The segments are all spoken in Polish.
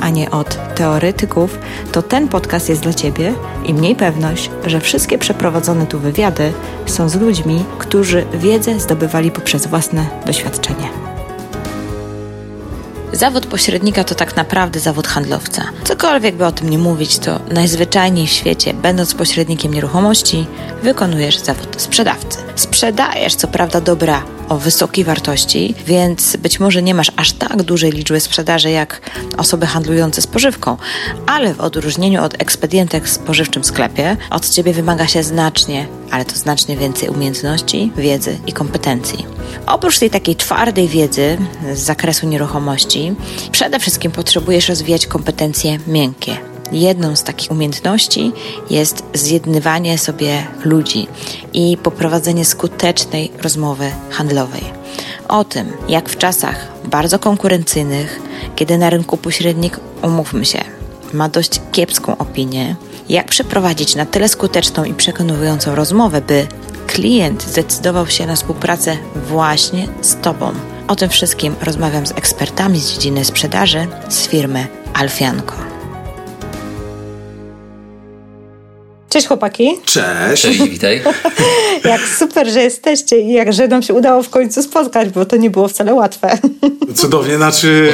a nie od teoretyków, to ten podcast jest dla Ciebie i miej pewność, że wszystkie przeprowadzone tu wywiady są z ludźmi, którzy wiedzę zdobywali poprzez własne doświadczenie. Zawód pośrednika to tak naprawdę zawód handlowca. Cokolwiek by o tym nie mówić, to najzwyczajniej w świecie, będąc pośrednikiem nieruchomości, wykonujesz zawód sprzedawcy. Sprzedajesz co prawda dobra o wysokiej wartości, więc być może nie masz aż tak dużej liczby sprzedaży jak osoby handlujące spożywką, ale w odróżnieniu od ekspedientek w spożywczym sklepie, od Ciebie wymaga się znacznie, ale to znacznie więcej umiejętności, wiedzy i kompetencji. Oprócz tej takiej twardej wiedzy z zakresu nieruchomości, przede wszystkim potrzebujesz rozwijać kompetencje miękkie. Jedną z takich umiejętności jest zjednywanie sobie ludzi i poprowadzenie skutecznej rozmowy handlowej. O tym, jak w czasach bardzo konkurencyjnych, kiedy na rynku pośrednik, umówmy się, ma dość kiepską opinię, jak przeprowadzić na tyle skuteczną i przekonującą rozmowę, by klient zdecydował się na współpracę właśnie z Tobą. O tym wszystkim rozmawiam z ekspertami z dziedziny sprzedaży z firmy Alfianco. Cześć chłopaki. Cześć. Cześć, witaj. Jak super, że jesteście i jak że nam się udało w końcu spotkać, bo to nie było wcale łatwe. Cudownie, znaczy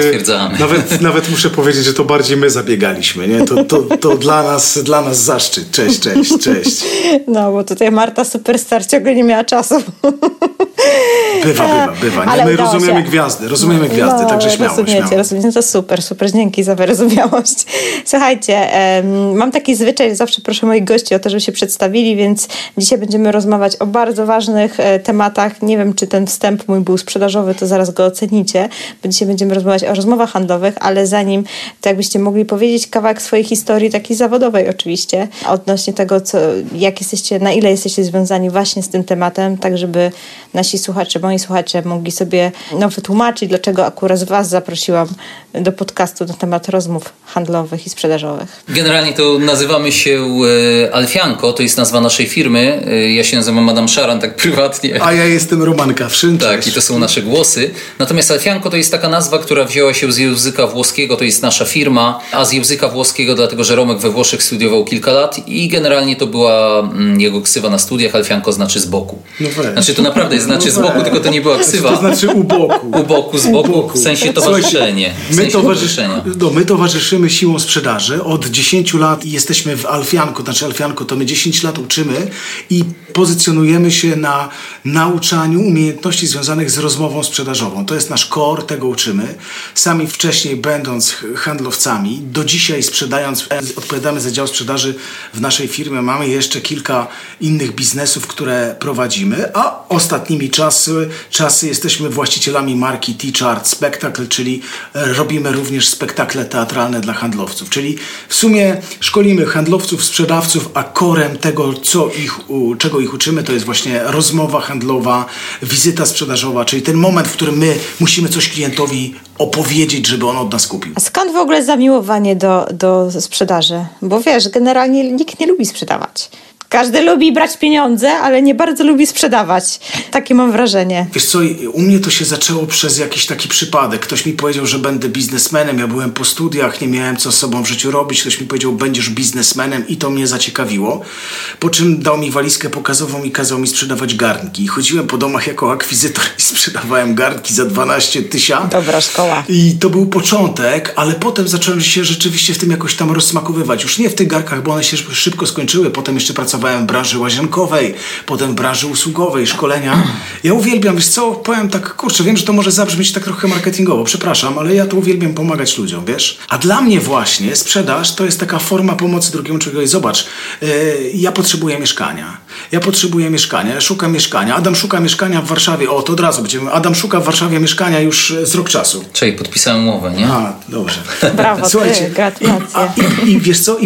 nawet muszę powiedzieć, że to bardziej my zabiegaliśmy, nie? To dla nas zaszczyt. Cześć. No, bo tutaj Marta super ciągle nie miała czasu. Bywa. Nie? Ale my rozumiemy gwiazdy, także śmiało. Rozumiecie. No to super, dzięki za wyrozumiałość. Słuchajcie, mam taki zwyczaj, zawsze proszę moich gości o to, żeby się przedstawili, więc dzisiaj będziemy rozmawiać o bardzo ważnych tematach. Nie wiem, czy ten wstęp mój był sprzedażowy, to zaraz go ocenicie, bo dzisiaj będziemy rozmawiać o rozmowach handlowych, ale zanim to jakbyście mogli powiedzieć kawałek swojej historii, takiej zawodowej oczywiście, odnośnie tego, jak jesteście, na ile jesteście związani właśnie z tym tematem, tak żeby nasi słuchacze, moi słuchacze mogli sobie wytłumaczyć, dlaczego akurat Was zaprosiłam do podcastu na temat rozmów handlowych i sprzedażowych. Generalnie to nazywamy się Alfianco, to jest nazwa naszej firmy. Ja się nazywam Adam Szaran, tak prywatnie. A ja jestem Roman Kawszyńczyk. Tak, i to są nasze głosy. Natomiast Alfianco to jest taka nazwa, która wzięła się z języka włoskiego, to jest nasza firma, a z języka włoskiego dlatego, że Romek we Włoszech studiował kilka lat i generalnie to była jego ksywa na studiach. Alfianco znaczy z boku. No znaczy to naprawdę znaczy z boku, tylko to nie była ksywa. To znaczy u boku. Z boku. W sensie towarzyszenie. My towarzyszymy siłą sprzedaży. Od 10 lat jesteśmy w Alfianco, znaczy Alfianco to my 10 lat uczymy i pozycjonujemy się na nauczaniu umiejętności związanych z rozmową sprzedażową. To jest nasz core, tego uczymy. Sami wcześniej będąc handlowcami, do dzisiaj sprzedając, odpowiadamy za dział sprzedaży w naszej firmie. Mamy jeszcze kilka innych biznesów, które prowadzimy, a ostatnimi czasy jesteśmy właścicielami marki TeachArt Spektakl, czyli robimy również spektakle teatralne dla handlowców. Czyli w sumie szkolimy handlowców, sprzedawców, a corem tego, czego ich uczymy, to jest właśnie rozmowa handlowa, wizyta sprzedażowa, czyli ten moment, w którym my musimy coś klientowi opowiedzieć, żeby on od nas kupił. A skąd w ogóle zamiłowanie do sprzedaży? Bo wiesz, generalnie nikt nie lubi sprzedawać. Każdy lubi brać pieniądze, ale nie bardzo lubi sprzedawać. Takie mam wrażenie. Wiesz co, u mnie to się zaczęło przez jakiś taki przypadek. Ktoś mi powiedział, że będę biznesmenem. Ja byłem po studiach, nie miałem co z sobą w życiu robić. Ktoś mi powiedział, będziesz biznesmenem i to mnie zaciekawiło. Po czym dał mi walizkę pokazową i kazał mi sprzedawać garnki. Chodziłem po domach jako akwizytor i sprzedawałem garnki za 12 000. Dobra szkoła. I to był początek, ale potem zacząłem się rzeczywiście w tym jakoś tam rozsmakowywać. Już nie w tych garnkach, bo one się szybko skończyły. Potem jeszcze pracowałem w branży łazienkowej, potem w branży usługowej, szkolenia. Ja uwielbiam, wiesz co, powiem tak, kurczę, wiem, że to może zabrzmieć tak trochę marketingowo, przepraszam, ale ja to uwielbiam pomagać ludziom, wiesz? A dla mnie właśnie sprzedaż to jest taka forma pomocy drugiemu człowiekowi. Zobacz, ja potrzebuję mieszkania. Ja potrzebuję mieszkania, szukam mieszkania. Adam szuka mieszkania w Warszawie. O, to od razu będziemy. Adam szuka w Warszawie mieszkania już z rok czasu. Czyli podpisałem umowę, nie? A, dobrze. Brawo, słuchajcie. I wiesz co?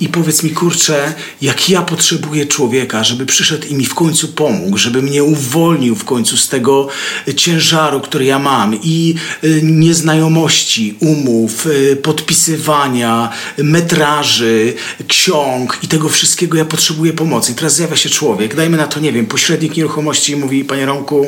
I powiedz mi, kurczę, jak ja potrzebuję człowieka, żeby przyszedł i mi w końcu pomógł, żeby mnie uwolnił w końcu z tego ciężaru, który ja mam i nieznajomości, umów, podpisywania, metraży, ksiąg i tego wszystkiego. Ja potrzebuję pomocy. I teraz zjawia się człowiek, dajmy na to, nie wiem, pośrednik nieruchomości i mówi: panie Romku,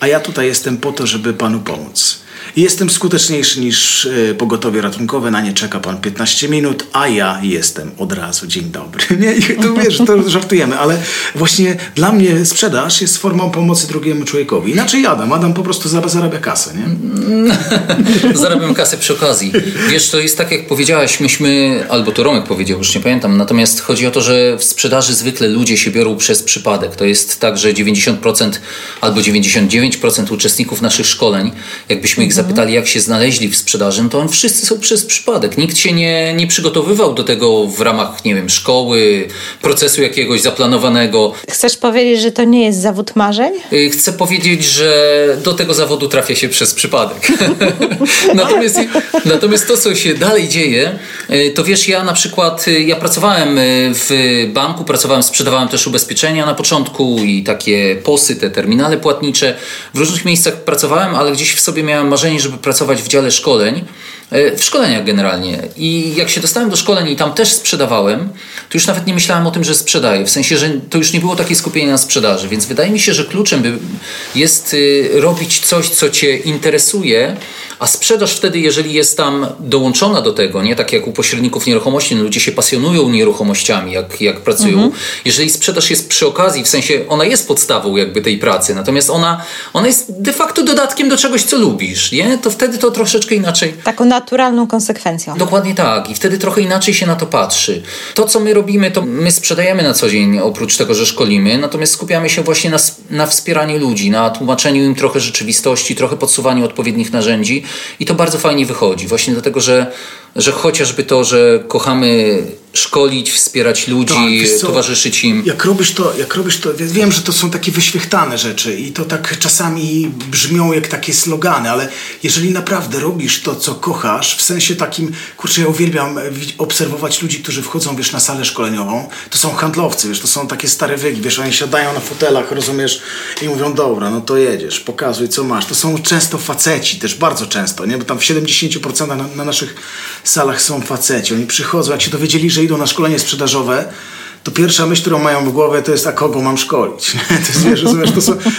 a ja tutaj jestem po to, żeby panu pomóc. Jestem skuteczniejszy niż pogotowie ratunkowe, na nie czeka pan 15 minut, a ja jestem od razu. Dzień dobry. Nie, to wiesz, to żartujemy, ale właśnie dla mnie sprzedaż jest formą pomocy drugiemu człowiekowi. Inaczej Adam po prostu zarabia kasę, nie? Zarabiam kasę przy okazji. Wiesz, to jest tak, jak powiedziałaś, myśmy, albo to Romek powiedział, już nie pamiętam, natomiast chodzi o to, że w sprzedaży zwykle ludzie się biorą przez przypadek. To jest tak, że 90% albo 99% uczestników naszych szkoleń, jakbyśmy ich zapytali, jak się znaleźli w sprzedaży, to oni wszyscy są przez przypadek. Nikt się nie przygotowywał do tego w ramach, nie wiem, szkoły, procesu jakiegoś zaplanowanego. Chcesz powiedzieć, że to nie jest zawód marzeń? Chcę powiedzieć, że do tego zawodu trafia się przez przypadek. natomiast to, co się dalej dzieje, to wiesz, ja na przykład, ja pracowałem w banku, sprzedawałem też ubezpieczenia na początku i takie posy, te terminale płatnicze. W różnych miejscach pracowałem, ale gdzieś w sobie miałem marzenie, żeby pracować w dziale szkoleń, w szkoleniach generalnie. I jak się dostałem do szkoleń i tam też sprzedawałem, to już nawet nie myślałem o tym, że sprzedaję. W sensie, że to już nie było takie skupienie na sprzedaży. Więc wydaje mi się, że kluczem jest robić coś, co cię interesuje, a sprzedaż wtedy, jeżeli jest tam dołączona do tego, nie tak jak u pośredników nieruchomości, ludzie się pasjonują nieruchomościami, jak pracują. Mhm. Jeżeli sprzedaż jest przy okazji, w sensie ona jest podstawą jakby tej pracy, natomiast ona jest de facto dodatkiem do czegoś, co lubisz, nie? To wtedy to troszeczkę inaczej. Taką naturalną konsekwencją. Dokładnie tak. I wtedy trochę inaczej się na to patrzy. To, co my robimy, to my sprzedajemy na co dzień, oprócz tego, że szkolimy, natomiast skupiamy się właśnie na wspieraniu ludzi, na tłumaczeniu im trochę rzeczywistości, trochę podsuwaniu odpowiednich narzędzi. I to bardzo fajnie wychodzi. Właśnie dlatego, że chociażby to, że kochamy szkolić, wspierać ludzi, tak, towarzyszyć im. Jak robisz to, wiem, że to są takie wyświechtane rzeczy i to tak czasami brzmią jak takie slogany, ale jeżeli naprawdę robisz to, co kochasz, w sensie takim, kurczę, ja uwielbiam obserwować ludzi, którzy wchodzą, wiesz, na salę szkoleniową, to są handlowcy, wiesz, to są takie stare wygi, wiesz, oni siadają na fotelach, rozumiesz, i mówią: dobra, no to jedziesz, pokazuj, co masz. To są często faceci, też bardzo często, nie? Bo tam w 70% na naszych salach są faceci. Oni przychodzą, jak się dowiedzieli, że idą na szkolenie sprzedażowe, to pierwsza myśl, którą mają w głowie, to jest: a kogo mam szkolić?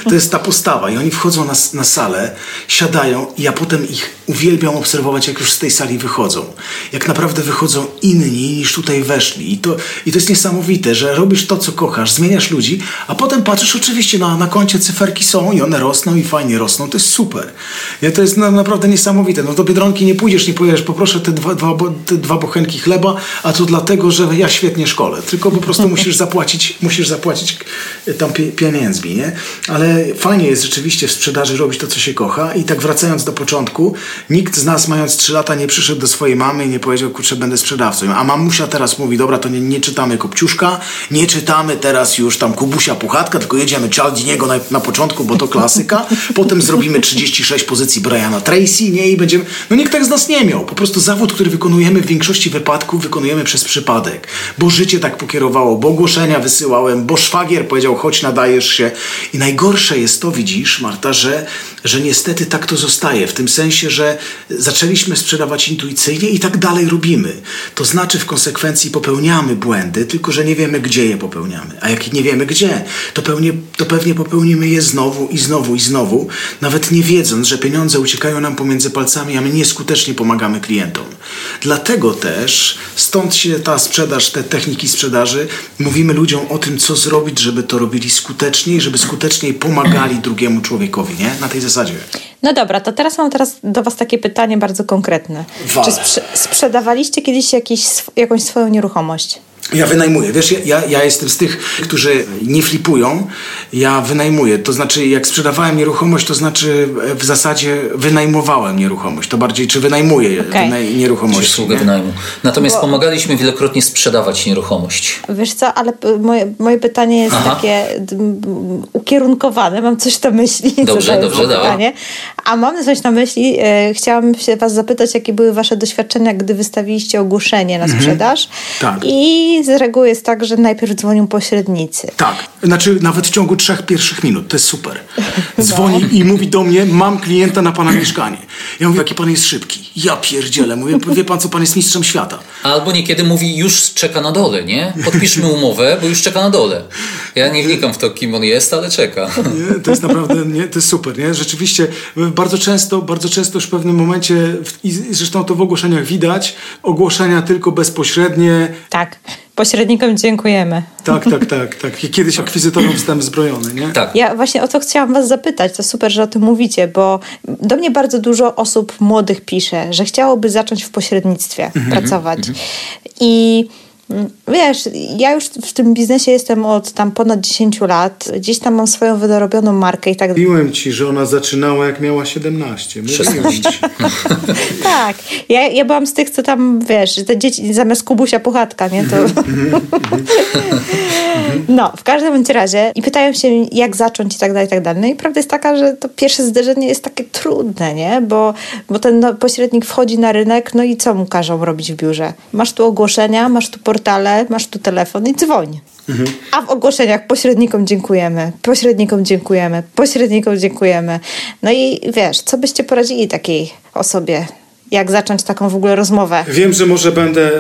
To jest ta postawa. I oni wchodzą na salę, siadają i ja potem ich uwielbiam obserwować, jak już z tej sali wychodzą. Jak naprawdę wychodzą inni, niż tutaj weszli. I to jest niesamowite, że robisz to, co kochasz, zmieniasz ludzi, a potem patrzysz, oczywiście na koncie cyferki są i one rosną i fajnie rosną. To jest super. Ja, to jest naprawdę niesamowite. No do Biedronki nie pójdziesz, poproszę te dwa bochenki chleba, a to dlatego, że ja świetnie szkolę. Tylko po prostu musisz zapłacić tam pieniędzmi, nie? Ale fajnie jest rzeczywiście w sprzedaży robić to, co się kocha. I tak wracając do początku, nikt z nas, mając 3 lata, nie przyszedł do swojej mamy i nie powiedział: kurczę, będę sprzedawcą. A mamusia teraz mówi: dobra, to nie czytamy Kopciuszka, nie czytamy teraz już tam Kubusia Puchatka, tylko jedziemy Cialdiniego na początku, bo to klasyka. Potem zrobimy 36 pozycji Briana Tracy, nie? I będziemy... No nikt tak z nas nie miał. Po prostu zawód, który wykonujemy w większości wypadków, wykonujemy przez przypadek. Bo życie tak pokierowało, bo ogłoszenia wysyłałem, bo szwagier powiedział: chodź, nadajesz się. I najgorsze jest to, widzisz, Marta, że niestety tak to zostaje. W tym sensie, że zaczęliśmy sprzedawać intuicyjnie i tak dalej robimy. To znaczy w konsekwencji popełniamy błędy, tylko że nie wiemy, gdzie je popełniamy. A jak nie wiemy gdzie, to pewnie popełnimy je znowu i znowu i znowu, nawet nie wiedząc, że pieniądze uciekają nam pomiędzy palcami, a my nieskutecznie pomagamy klientom. Dlatego też stąd się ta sprzedaż, te techniki sprzedaży, mówimy ludziom o tym, co zrobić, żeby to robili skuteczniej, żeby skuteczniej pomagali drugiemu człowiekowi, nie? Na tej zasadzie. No dobra, to teraz mam do Was takie pytanie bardzo konkretne. Czy sprzedawaliście kiedyś jakąś swoją nieruchomość? Ja wynajmuję, wiesz, ja jestem z tych, którzy nie flipują, ja wynajmuję, to znaczy jak sprzedawałem nieruchomość, to znaczy w zasadzie wynajmowałem nieruchomość, to bardziej czy wynajmuję nieruchomość. Czyli usługę wynajmu. Natomiast pomagaliśmy wielokrotnie sprzedawać nieruchomość. Wiesz co, ale moje pytanie jest takie ukierunkowane, mam coś na myśli. Dobrze, dawaj. A mam coś na myśli, chciałam się was zapytać, jakie były wasze doświadczenia, gdy wystawiliście ogłoszenie na sprzedaż. Tak. I z reguły jest tak, że najpierw dzwonią pośrednicy. Tak, znaczy nawet w ciągu 3 pierwszych minut, to jest super. Dzwoni i mówi do mnie, mam klienta na pana mieszkanie. Ja mówię, jaki pan jest szybki. Ja pierdzielę, mówię, wie pan co, pan jest mistrzem świata. Albo niekiedy mówi, już czeka na dole, nie? Podpiszmy umowę, bo już czeka na dole. Ja nie wnikam w to, kim on jest, ale czeka. Nie, to jest naprawdę, nie, to jest super, nie? Rzeczywiście, bardzo często już w pewnym momencie, i zresztą to w ogłoszeniach widać, ogłoszenia tylko bezpośrednie. Tak. Pośrednikom dziękujemy. Tak. Kiedyś akwizytorem wstęp zbrojony, nie? Tak. Ja właśnie o to chciałam was zapytać. To super, że o tym mówicie, bo do mnie bardzo dużo osób młodych pisze, że chciałoby zacząć w pośrednictwie pracować. I wiesz, ja już w tym biznesie jestem od tam ponad 10 lat. Gdzieś tam mam swoją wydorobioną markę i tak. Mówiłem ci, że ona zaczynała jak miała 17. Mówiłem ci. Tak. Ja byłam z tych, co tam, wiesz, te dzieci zamiast Kubusia Puchatka, nie? To... No, w każdym bądź razie i pytają się, jak zacząć i tak dalej, i tak dalej. No i prawda jest taka, że to pierwsze zderzenie jest takie trudne, nie? Bo ten pośrednik wchodzi na rynek, no i co mu każą robić w biurze? Masz tu ogłoszenia, masz tu portale, masz tu telefon i dzwoń. A w ogłoszeniach pośrednikom dziękujemy. No i wiesz, co byście poradzili takiej osobie? Jak zacząć taką w ogóle rozmowę? Wiem, że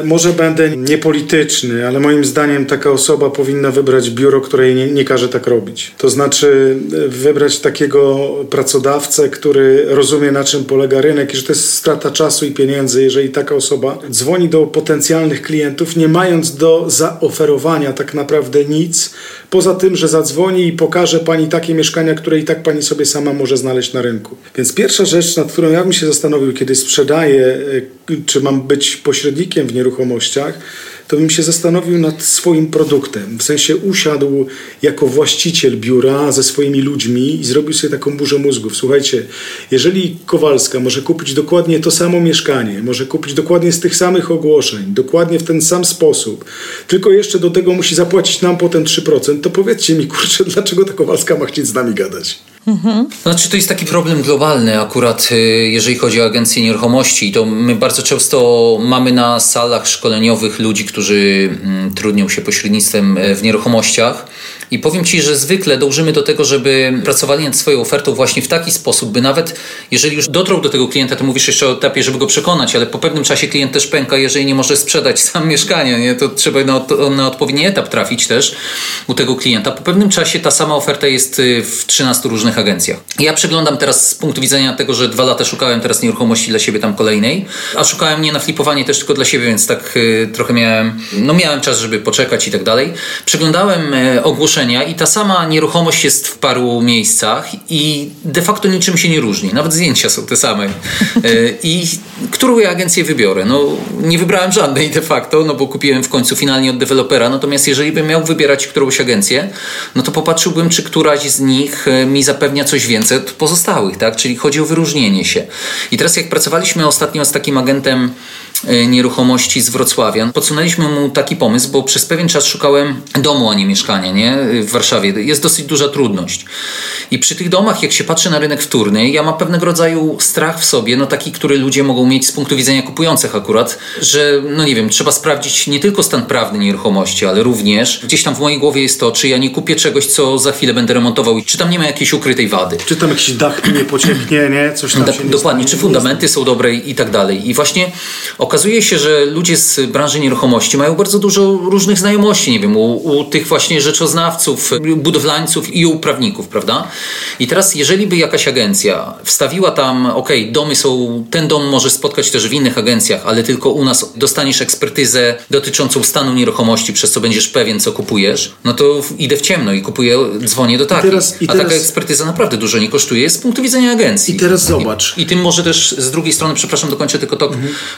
może będę niepolityczny, ale moim zdaniem taka osoba powinna wybrać biuro, które jej nie każe tak robić. To znaczy wybrać takiego pracodawcę, który rozumie, na czym polega rynek i że to jest strata czasu i pieniędzy, jeżeli taka osoba dzwoni do potencjalnych klientów, nie mając do zaoferowania tak naprawdę nic, poza tym, że zadzwoni i pokaże pani takie mieszkania, które i tak pani sobie sama może znaleźć na rynku. Więc pierwsza rzecz, nad którą ja bym się zastanowił, kiedy sprzedaję, czy mam być pośrednikiem w nieruchomościach, to bym się zastanowił nad swoim produktem. W sensie usiadł jako właściciel biura ze swoimi ludźmi i zrobił sobie taką burzę mózgów. Słuchajcie, jeżeli Kowalska może kupić dokładnie to samo mieszkanie, może kupić dokładnie z tych samych ogłoszeń, dokładnie w ten sam sposób, tylko jeszcze do tego musi zapłacić nam potem 3%, to powiedzcie mi, kurczę, dlaczego ta Kowalska ma chcieć z nami gadać? Znaczy to jest taki problem globalny akurat, jeżeli chodzi o agencje nieruchomości, to my bardzo często mamy na salach szkoleniowych ludzi, którzy trudnią się pośrednictwem w nieruchomościach i powiem Ci, że zwykle dążymy do tego, żeby pracowali nad swoją ofertą właśnie w taki sposób, by nawet jeżeli już dotrą do tego klienta, to mówisz jeszcze o etapie, żeby go przekonać, ale po pewnym czasie klient też pęka, jeżeli nie może sprzedać sam mieszkania, nie? To trzeba na odpowiedni etap trafić też u tego klienta. Po pewnym czasie ta sama oferta jest w 13 różnych agencjach. Ja przeglądam teraz z punktu widzenia tego, że 2 lata szukałem teraz nieruchomości dla siebie tam kolejnej, a szukałem nie na flipowanie też tylko dla siebie, więc tak trochę miałem czas, żeby poczekać i tak dalej. Przeglądałem ogłoszenia i ta sama nieruchomość jest w paru miejscach i de facto niczym się nie różni. Nawet zdjęcia są te same. I którą ja agencję wybiorę? No nie wybrałem żadnej de facto, no bo kupiłem w końcu finalnie od dewelopera, natomiast jeżeli bym miał wybierać którąś agencję, no to popatrzyłbym, czy któraś z nich mi zapewnia coś więcej od pozostałych, tak? Czyli chodzi o wyróżnienie się. I teraz jak pracowaliśmy ostatnio z takim agentem nieruchomości z Wrocławia, podsunęliśmy mu taki pomysł, bo przez pewien czas szukałem domu, a nie mieszkania, nie? W Warszawie. Jest dosyć duża trudność. I przy tych domach, jak się patrzy na rynek wtórny, ja mam pewnego rodzaju strach w sobie, no taki, który ludzie mogą mieć z punktu widzenia kupujących akurat, że no nie wiem, trzeba sprawdzić nie tylko stan prawny nieruchomości, ale również gdzieś tam w mojej głowie jest to, czy ja nie kupię czegoś, co za chwilę będę remontował i czy tam nie ma jakiejś ukrytej wady. Czy tam jakiś dach mnie pocieknie, nie? Coś tam się dokładnie, czy fundamenty są dobre i tak dalej. I właśnie okazuje się, że ludzie z branży nieruchomości mają bardzo dużo różnych znajomości, nie wiem, u tych właśnie rzeczoznawców, budowlańców i u prawników, prawda? I teraz, jeżeli by jakaś agencja wstawiła tam, domy są, ten dom może spotkać też w innych agencjach, ale tylko u nas dostaniesz ekspertyzę dotyczącą stanu nieruchomości, przez co będziesz pewien, co kupujesz, no to idę w ciemno i kupuję, dzwonię do takiej. A taka ekspertyza naprawdę dużo nie kosztuje z punktu widzenia agencji. I teraz zobacz. I tym może też z drugiej strony, przepraszam, dokończę tylko tok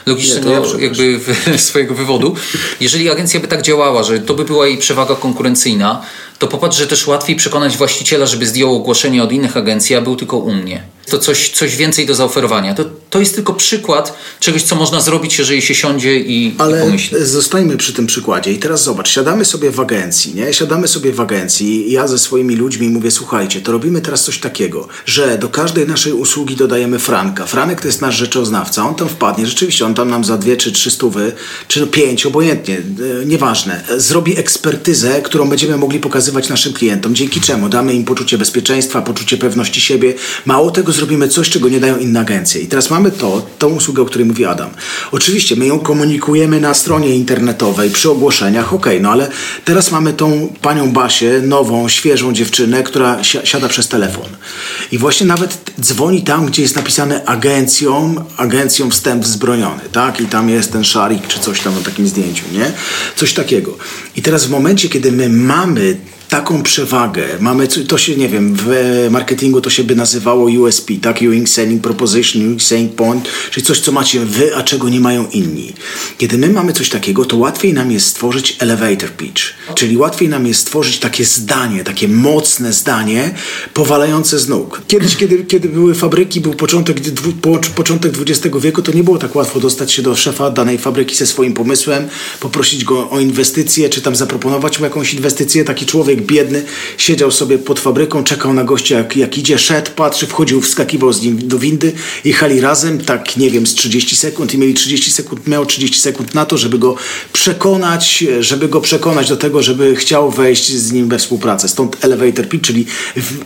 logiczny, do jakby swojego wywodu. Jeżeli agencja by tak działała, że to by była jej przewaga konkurencyjna, to popatrz, że też łatwiej przekonać właściciela, żeby zdjął ogłoszenie od innych agencji, a był tylko u mnie. To coś więcej do zaoferowania. To jest tylko przykład czegoś, co można zrobić, jeżeli się siądzie i pomyśli. Ale zostańmy przy tym przykładzie. I teraz zobacz, siadamy sobie w agencji, nie? Siadamy sobie w agencji i ja ze swoimi ludźmi mówię, słuchajcie, to robimy teraz coś takiego, że do każdej naszej usługi dodajemy Franka. Franek to jest nasz rzeczoznawca, on tam wpadnie, rzeczywiście on tam nam za 2 czy 3 stówy, czy 5, obojętnie, nieważne. Zrobi ekspertyzę, którą będziemy mogli pokazywać naszym klientom, dzięki czemu damy im poczucie bezpieczeństwa, poczucie pewności siebie. Mało tego, zrobimy coś, czego nie dają inne agencje. I teraz mamy tą usługę, o której mówi Adam. Oczywiście my ją komunikujemy na stronie internetowej, przy ogłoszeniach, okej, no ale teraz mamy tą panią Basię, nową, świeżą dziewczynę, która siada przez telefon. I właśnie nawet dzwoni tam, gdzie jest napisane agencją wstęp wzbroniony, tak? I tam jest ten szarik, czy coś tam na takim zdjęciu, nie? Coś takiego. I teraz w momencie, kiedy my mamy taką przewagę, mamy, to się, nie wiem, w marketingu to się by nazywało USP, tak? Unique Selling Proposition, Unique Selling Point, czyli coś, co macie wy, a czego nie mają inni. Kiedy my mamy coś takiego, to łatwiej nam jest stworzyć elevator pitch, czyli łatwiej nam jest stworzyć takie zdanie, takie mocne zdanie, powalające z nóg. Kiedyś, kiedy były fabryki, był początek XX wieku, to nie było tak łatwo dostać się do szefa danej fabryki ze swoim pomysłem, poprosić go o inwestycję, czy tam zaproponować mu jakąś inwestycję. Taki człowiek biedny siedział sobie pod fabryką, czekał na gościa, jak idzie, szedł, patrzy, wchodził, wskakiwał z nim do windy, jechali razem, tak nie wiem, z 30 sekund i miał 30 sekund na to, żeby go przekonać do tego, żeby chciał wejść z nim we współpracę. Stąd elevator pitch, czyli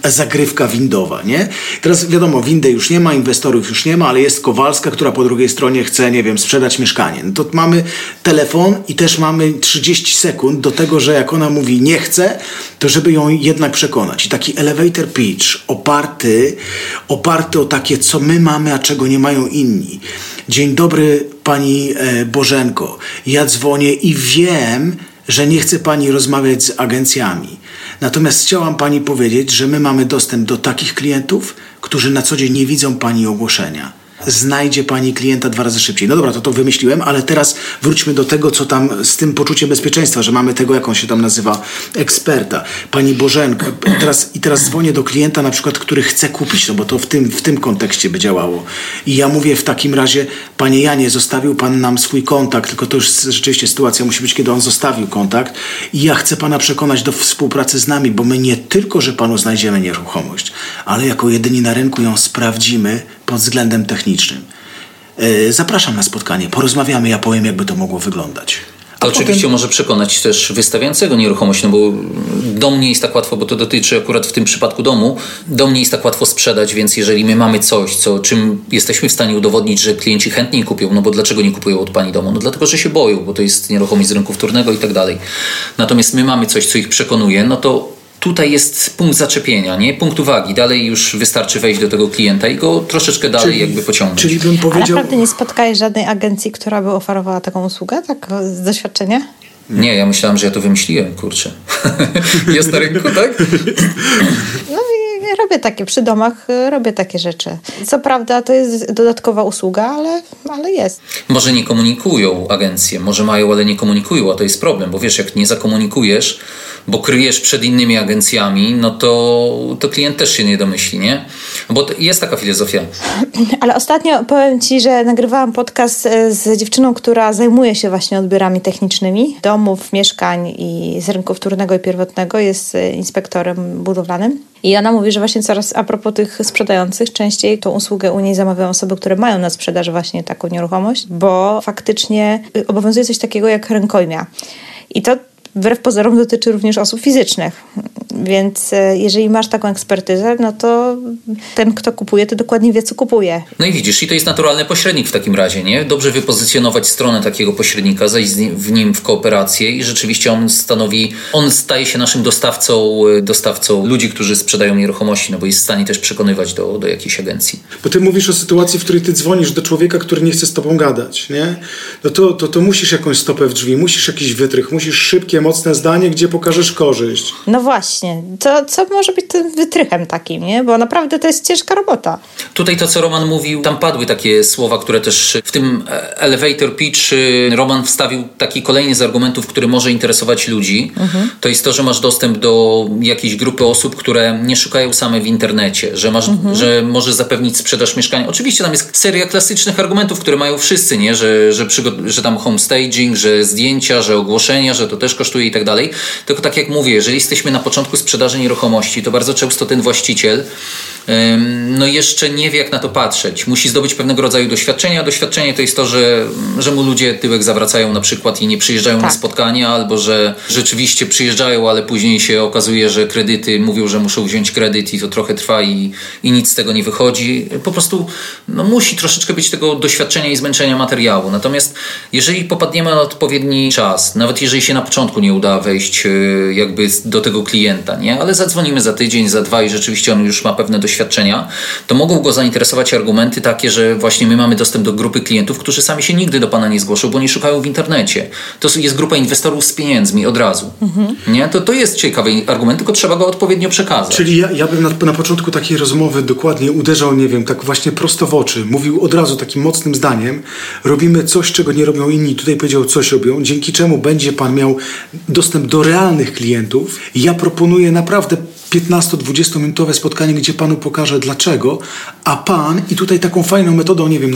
zagrywka windowa, nie? Teraz wiadomo, windy już nie ma, inwestorów już nie ma, ale jest Kowalska, która po drugiej stronie chce, nie wiem, sprzedać mieszkanie. No to mamy telefon i też mamy 30 sekund do tego, że jak ona mówi nie chce, to żeby ją jednak przekonać. I taki elevator pitch oparty o takie, co my mamy, a czego nie mają inni. Dzień dobry, pani Bożenko. Ja dzwonię i wiem, że nie chce pani rozmawiać z agencjami. Natomiast chciałam pani powiedzieć, że my mamy dostęp do takich klientów, którzy na co dzień nie widzą pani ogłoszenia. Znajdzie pani klienta 2 razy szybciej. No dobra, to wymyśliłem, ale teraz wróćmy do tego, co tam z tym poczuciem bezpieczeństwa, że mamy tego, jak on się tam nazywa, eksperta. Pani Bożenko, i teraz dzwonię do klienta na przykład, który chce kupić, no bo to w tym kontekście by działało. I ja mówię w takim razie, panie Janie, zostawił pan nam swój kontakt, tylko to już rzeczywiście sytuacja musi być, kiedy on zostawił kontakt i ja chcę pana przekonać do współpracy z nami, bo my nie tylko, że panu znajdziemy nieruchomość, ale jako jedyni na rynku ją sprawdzimy pod względem technicznym. Zapraszam na spotkanie, porozmawiamy, ja powiem, jakby to mogło wyglądać. A oczywiście potem może przekonać też wystawiającego nieruchomość, no bo dom nie jest tak łatwo, bo to dotyczy akurat w tym przypadku domu, dom nie jest tak łatwo sprzedać, więc jeżeli my mamy coś, czym jesteśmy w stanie udowodnić, że klienci chętniej kupią, no bo dlaczego nie kupują od pani domu? No dlatego, że się boją, bo to jest nieruchomość z rynku wtórnego i tak dalej. Natomiast my mamy coś, co ich przekonuje, no to tutaj jest punkt zaczepienia, nie? Punkt uwagi. Dalej już wystarczy wejść do tego klienta i go troszeczkę dalej jakby pociągnąć. Czyli bym powiedział... A naprawdę nie spotkałeś żadnej agencji, która by oferowała taką usługę, tak z doświadczenia? Nie, ja myślałem, że ja to wymyśliłem, kurczę. Jest na rynku, tak? No i robię takie, przy domach robię takie rzeczy. Co prawda to jest dodatkowa usługa, ale jest. Może nie komunikują agencje, może mają, ale nie komunikują, a to jest problem, bo wiesz, jak nie zakomunikujesz, bo kryjesz przed innymi agencjami, no to klient też się nie domyśli, nie? Bo jest taka filozofia. Ale ostatnio powiem Ci, że nagrywałam podcast z dziewczyną, która zajmuje się właśnie odbiorami technicznymi domów, mieszkań i z rynku wtórnego i pierwotnego, jest inspektorem budowlanym. I ona mówi, że właśnie coraz, a propos tych sprzedających, częściej tą usługę u niej zamawiają osoby, które mają na sprzedaż właśnie taką nieruchomość, bo faktycznie obowiązuje coś takiego jak rękojmia. I to wbrew pozorom dotyczy również osób fizycznych. Więc jeżeli masz taką ekspertyzę, no to ten, kto kupuje, to dokładnie wie, co kupuje. No i widzisz, i to jest naturalny pośrednik w takim razie, nie? Dobrze wypozycjonować stronę takiego pośrednika, zejść w nim w kooperację i rzeczywiście on staje się naszym dostawcą ludzi, którzy sprzedają nieruchomości, no bo jest w stanie też przekonywać do jakiejś agencji. Bo ty mówisz o sytuacji, w której ty dzwonisz do człowieka, który nie chce z tobą gadać, nie? No to musisz jakąś stopę w drzwi, musisz jakiś wytrych, musisz szybkie, mocne zdanie, gdzie pokażesz korzyść. No właśnie. właśnie, co może być tym wytrychem takim, nie? Bo naprawdę to jest ciężka robota. Tutaj to, co Roman mówił, tam padły takie słowa, które też w tym elevator pitch Roman wstawił taki kolejny z argumentów, który może interesować ludzi. Mhm. To jest to, że masz dostęp do jakiejś grupy osób, które nie szukają same w internecie, że masz, że możesz zapewnić sprzedaż mieszkania. Oczywiście tam jest seria klasycznych argumentów, które mają wszyscy, nie? Że tam homestaging, że zdjęcia, że ogłoszenia, że to też kosztuje i tak dalej. Tylko tak jak mówię, jeżeli jesteśmy na początku sprzedaży nieruchomości, to bardzo często ten właściciel no jeszcze nie wie, jak na to patrzeć. Musi zdobyć pewnego rodzaju doświadczenia. Doświadczenie to jest to, że mu ludzie tyłek zawracają na przykład i nie przyjeżdżają na spotkania, albo że rzeczywiście przyjeżdżają, ale później się okazuje, że kredyty mówią, że muszą wziąć kredyt i to trochę trwa i nic z tego nie wychodzi. Po prostu no, musi troszeczkę być tego doświadczenia i zmęczenia materiału. Natomiast jeżeli popadniemy na odpowiedni czas, nawet jeżeli się na początku nie uda wejść jakby do tego klienta, nie? Ale zadzwonimy za tydzień, za dwa i rzeczywiście on już ma pewne doświadczenia, to mogą go zainteresować argumenty takie, że właśnie my mamy dostęp do grupy klientów, którzy sami się nigdy do Pana nie zgłoszą, bo nie szukają w internecie. To jest grupa inwestorów z pieniędzmi od razu. Mhm. Nie? To jest ciekawy argument, tylko trzeba go odpowiednio przekazać. Czyli ja bym na początku takiej rozmowy dokładnie uderzał, nie wiem, tak właśnie prosto w oczy. Mówił od razu takim mocnym zdaniem, robimy coś, czego nie robią inni. Tutaj powiedział, coś robią, dzięki czemu będzie Pan miał dostęp do realnych klientów. Ja proponuję naprawdę 15-20 minutowe spotkanie, gdzie Panu pokażę dlaczego, a Pan i tutaj taką fajną metodą, nie wiem,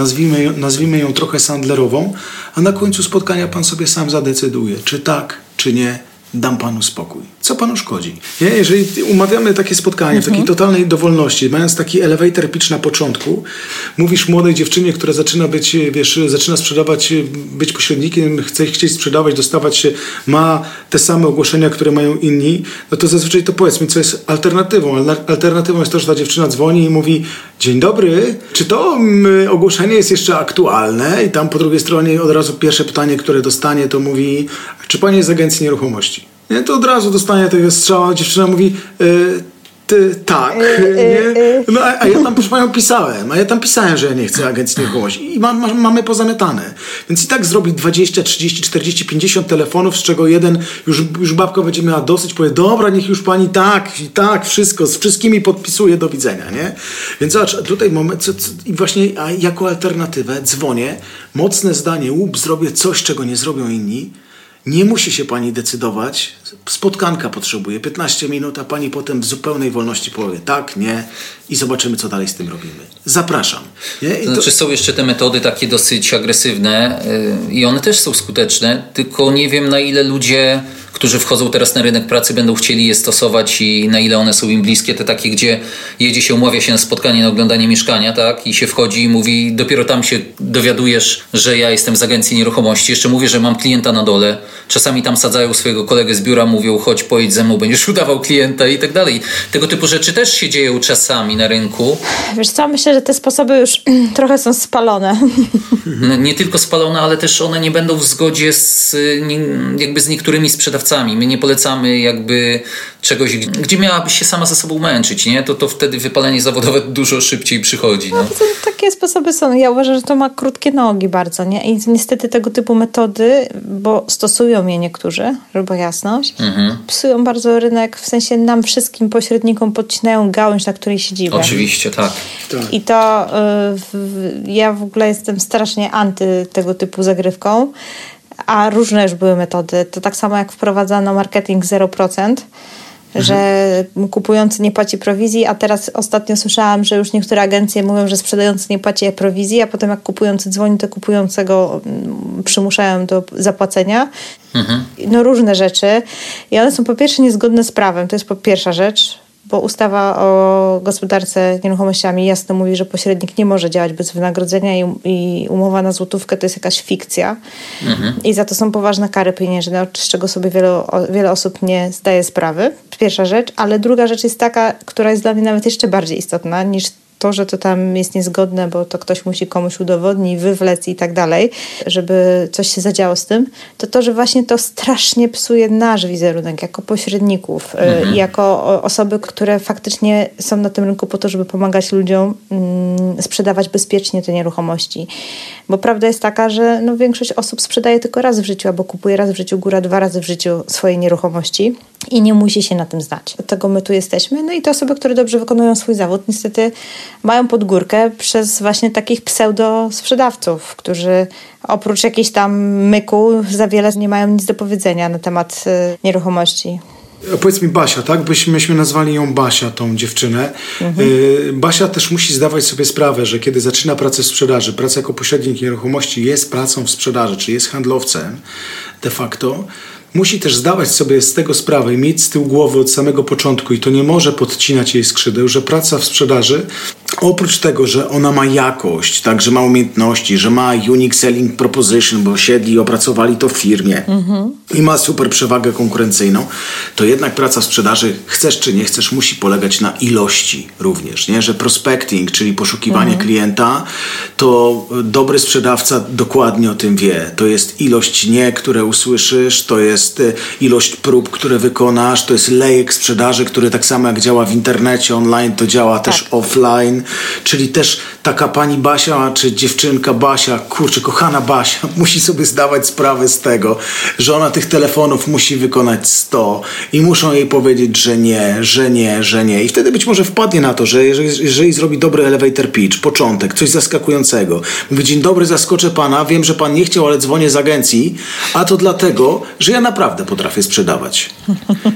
nazwijmy ją trochę sandlerową, a na końcu spotkania Pan sobie sam zadecyduje, czy tak, czy nie, dam Panu spokój. Co Panu szkodzi? Ja, jeżeli umawiamy takie spotkanie w takiej totalnej dowolności, mając taki elevator pitch na początku, mówisz młodej dziewczynie, która zaczyna być, wiesz, zaczyna sprzedawać, być pośrednikiem, chcieć sprzedawać, dostawać się, ma te same ogłoszenia, które mają inni, no to zazwyczaj to powiedz mi, co jest alternatywą. Alternatywą jest to, że ta dziewczyna dzwoni i mówi: dzień dobry, czy to ogłoszenie jest jeszcze aktualne? I tam po drugiej stronie od razu pierwsze pytanie, które dostanie, to mówi: czy Pani jest z agencji nieruchomości? Nie, to od razu dostanie tego strzała. Dziewczyna mówi: ty, tak. Nie? No, a ja tam, proszę Panią, pisałem, że ja nie chcę agencji nieruchomości. I mamy pozamiatane. Więc i tak zrobi 20, 30, 40, 50 telefonów, z czego jeden już babka będzie miała dosyć, powie: dobra, niech już Pani tak, wszystko, z wszystkimi podpisuje, do widzenia, nie? Więc zobacz, tutaj moment, i właśnie jako alternatywę dzwonię, mocne zdanie, zrobię coś, czego nie zrobią inni. Nie musi się Pani decydować, spotkanka potrzebuje 15 minut, a Pani potem w zupełnej wolności powie tak, nie i zobaczymy, co dalej z tym robimy. Zapraszam. Znaczy są jeszcze te metody takie dosyć agresywne i one też są skuteczne, tylko nie wiem, na ile ludzie, którzy wchodzą teraz na rynek pracy, będą chcieli je stosować i na ile one są im bliskie, te takie, gdzie jedzie się, umawia się na spotkanie, na oglądanie mieszkania, tak, i się wchodzi i mówi, dopiero tam się dowiadujesz, że ja jestem z agencji nieruchomości, jeszcze mówię, że mam klienta na dole, czasami tam sadzają swojego kolegę z biura, mówią: chodź, pojedź ze mną, będziesz udawał klienta i tak dalej. Tego typu rzeczy też się dzieją czasami na rynku. Wiesz co, myślę, że te sposoby już trochę są spalone. Nie tylko spalone, ale też one nie będą w zgodzie z niektórymi sprzedawcami. My nie polecamy jakby czegoś, gdzie miałabyś się sama ze sobą męczyć, nie? To wtedy wypalenie zawodowe dużo szybciej przychodzi. No. Takie sposoby są. Ja uważam, że to ma krótkie nogi bardzo, nie? I niestety tego typu metody, bo stosują je niektórzy, żeby była jasność, psują bardzo rynek, w sensie nam wszystkim pośrednikom podcinają gałąź, na której siedzimy. Oczywiście, tak. I to ja w ogóle jestem strasznie anty tego typu zagrywką. A różne już były metody. To tak samo jak wprowadzano marketing 0%, że kupujący nie płaci prowizji, a teraz ostatnio słyszałam, że już niektóre agencje mówią, że sprzedający nie płaci prowizji, a potem jak kupujący dzwoni, to kupującego przymuszają do zapłacenia. No różne rzeczy. I one są po pierwsze niezgodne z prawem. To jest po pierwsza rzecz, bo ustawa o gospodarce nieruchomościami jasno mówi, że pośrednik nie może działać bez wynagrodzenia i umowa na złotówkę to jest jakaś fikcja. I za to są poważne kary pieniężne, z czego sobie wiele osób nie zdaje sprawy. Pierwsza rzecz, ale druga rzecz jest taka, która jest dla mnie nawet jeszcze bardziej istotna niż to, że to tam jest niezgodne, bo to ktoś musi komuś udowodnić, wywlec i tak dalej, żeby coś się zadziało z tym, to, że właśnie to strasznie psuje nasz wizerunek jako pośredników, jako osoby, które faktycznie są na tym rynku po to, żeby pomagać ludziom sprzedawać bezpiecznie te nieruchomości. Bo prawda jest taka, że no, większość osób sprzedaje tylko raz w życiu, albo kupuje raz w życiu, góra dwa razy w życiu swoje nieruchomości i nie musi się na tym znać. Dlatego my tu jesteśmy. No i te osoby, które dobrze wykonują swój zawód, niestety mają pod górkę przez właśnie takich pseudo-sprzedawców, którzy oprócz jakiejś tam myku za wiele nie mają nic do powiedzenia na temat nieruchomości. Powiedz mi, Basia, tak? Myśmy nazwali ją Basia, tą dziewczynę. Mhm. Basia też musi zdawać sobie sprawę, że kiedy zaczyna pracę w sprzedaży, praca jako pośrednik nieruchomości jest pracą w sprzedaży, czyli jest handlowcem de facto. Musi też zdawać sobie z tego sprawę i mieć z tyłu głowy od samego początku, i to nie może podcinać jej skrzydeł, że praca w sprzedaży, oprócz tego, że ona ma jakość, tak, że ma umiejętności, że ma unique selling proposition, bo siedli i opracowali to w firmie i ma super przewagę konkurencyjną, to jednak praca w sprzedaży, chcesz czy nie chcesz, musi polegać na ilości również, nie? Że prospecting, czyli poszukiwanie klienta, to dobry sprzedawca dokładnie o tym wie. To jest ilość nie, które usłyszysz, to jest ilość prób, które wykonasz, to jest lejek sprzedaży, który tak samo jak działa w internecie, online, to działa też offline, czyli też taka pani Basia, czy dziewczynka Basia, kurczę, kochana Basia, musi sobie zdawać sprawę z tego, że ona tych telefonów musi wykonać 100 i muszą jej powiedzieć, że nie, że nie, że nie, i wtedy być może wpadnie na to, że jeżeli zrobi dobry elevator pitch, początek, coś zaskakującego, mówi: dzień dobry, zaskoczę pana, wiem, że pan nie chciał, ale dzwonię z agencji, a to dlatego, że ja naprawdę potrafię sprzedawać.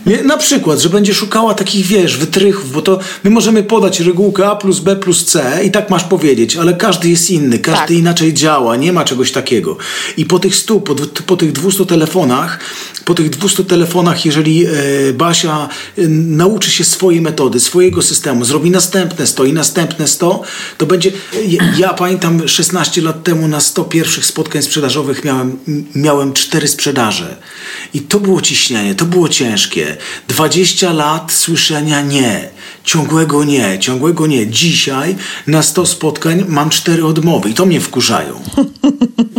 Nie? Na przykład, że będzie szukała takich, wiesz, wytrychów, bo to my możemy podać regułkę A plus B plus C i tak masz powiedzieć, ale każdy jest inny, każdy inaczej działa, nie ma czegoś takiego. I po tych 100, po tych 200 telefonach, jeżeli Basia nauczy się swojej metody, swojego systemu, zrobi następne 100 i następne 100, to będzie... Ja pamiętam 16 lat temu na 100 pierwszych spotkań sprzedażowych miałem 4 sprzedaże. I to było ciśnienie, to było ciężkie. 20 lat słyszenia nie, ciągłego nie, ciągłego nie. Dzisiaj na 100 spotkań mam 4 odmowy i to mnie wkurzają.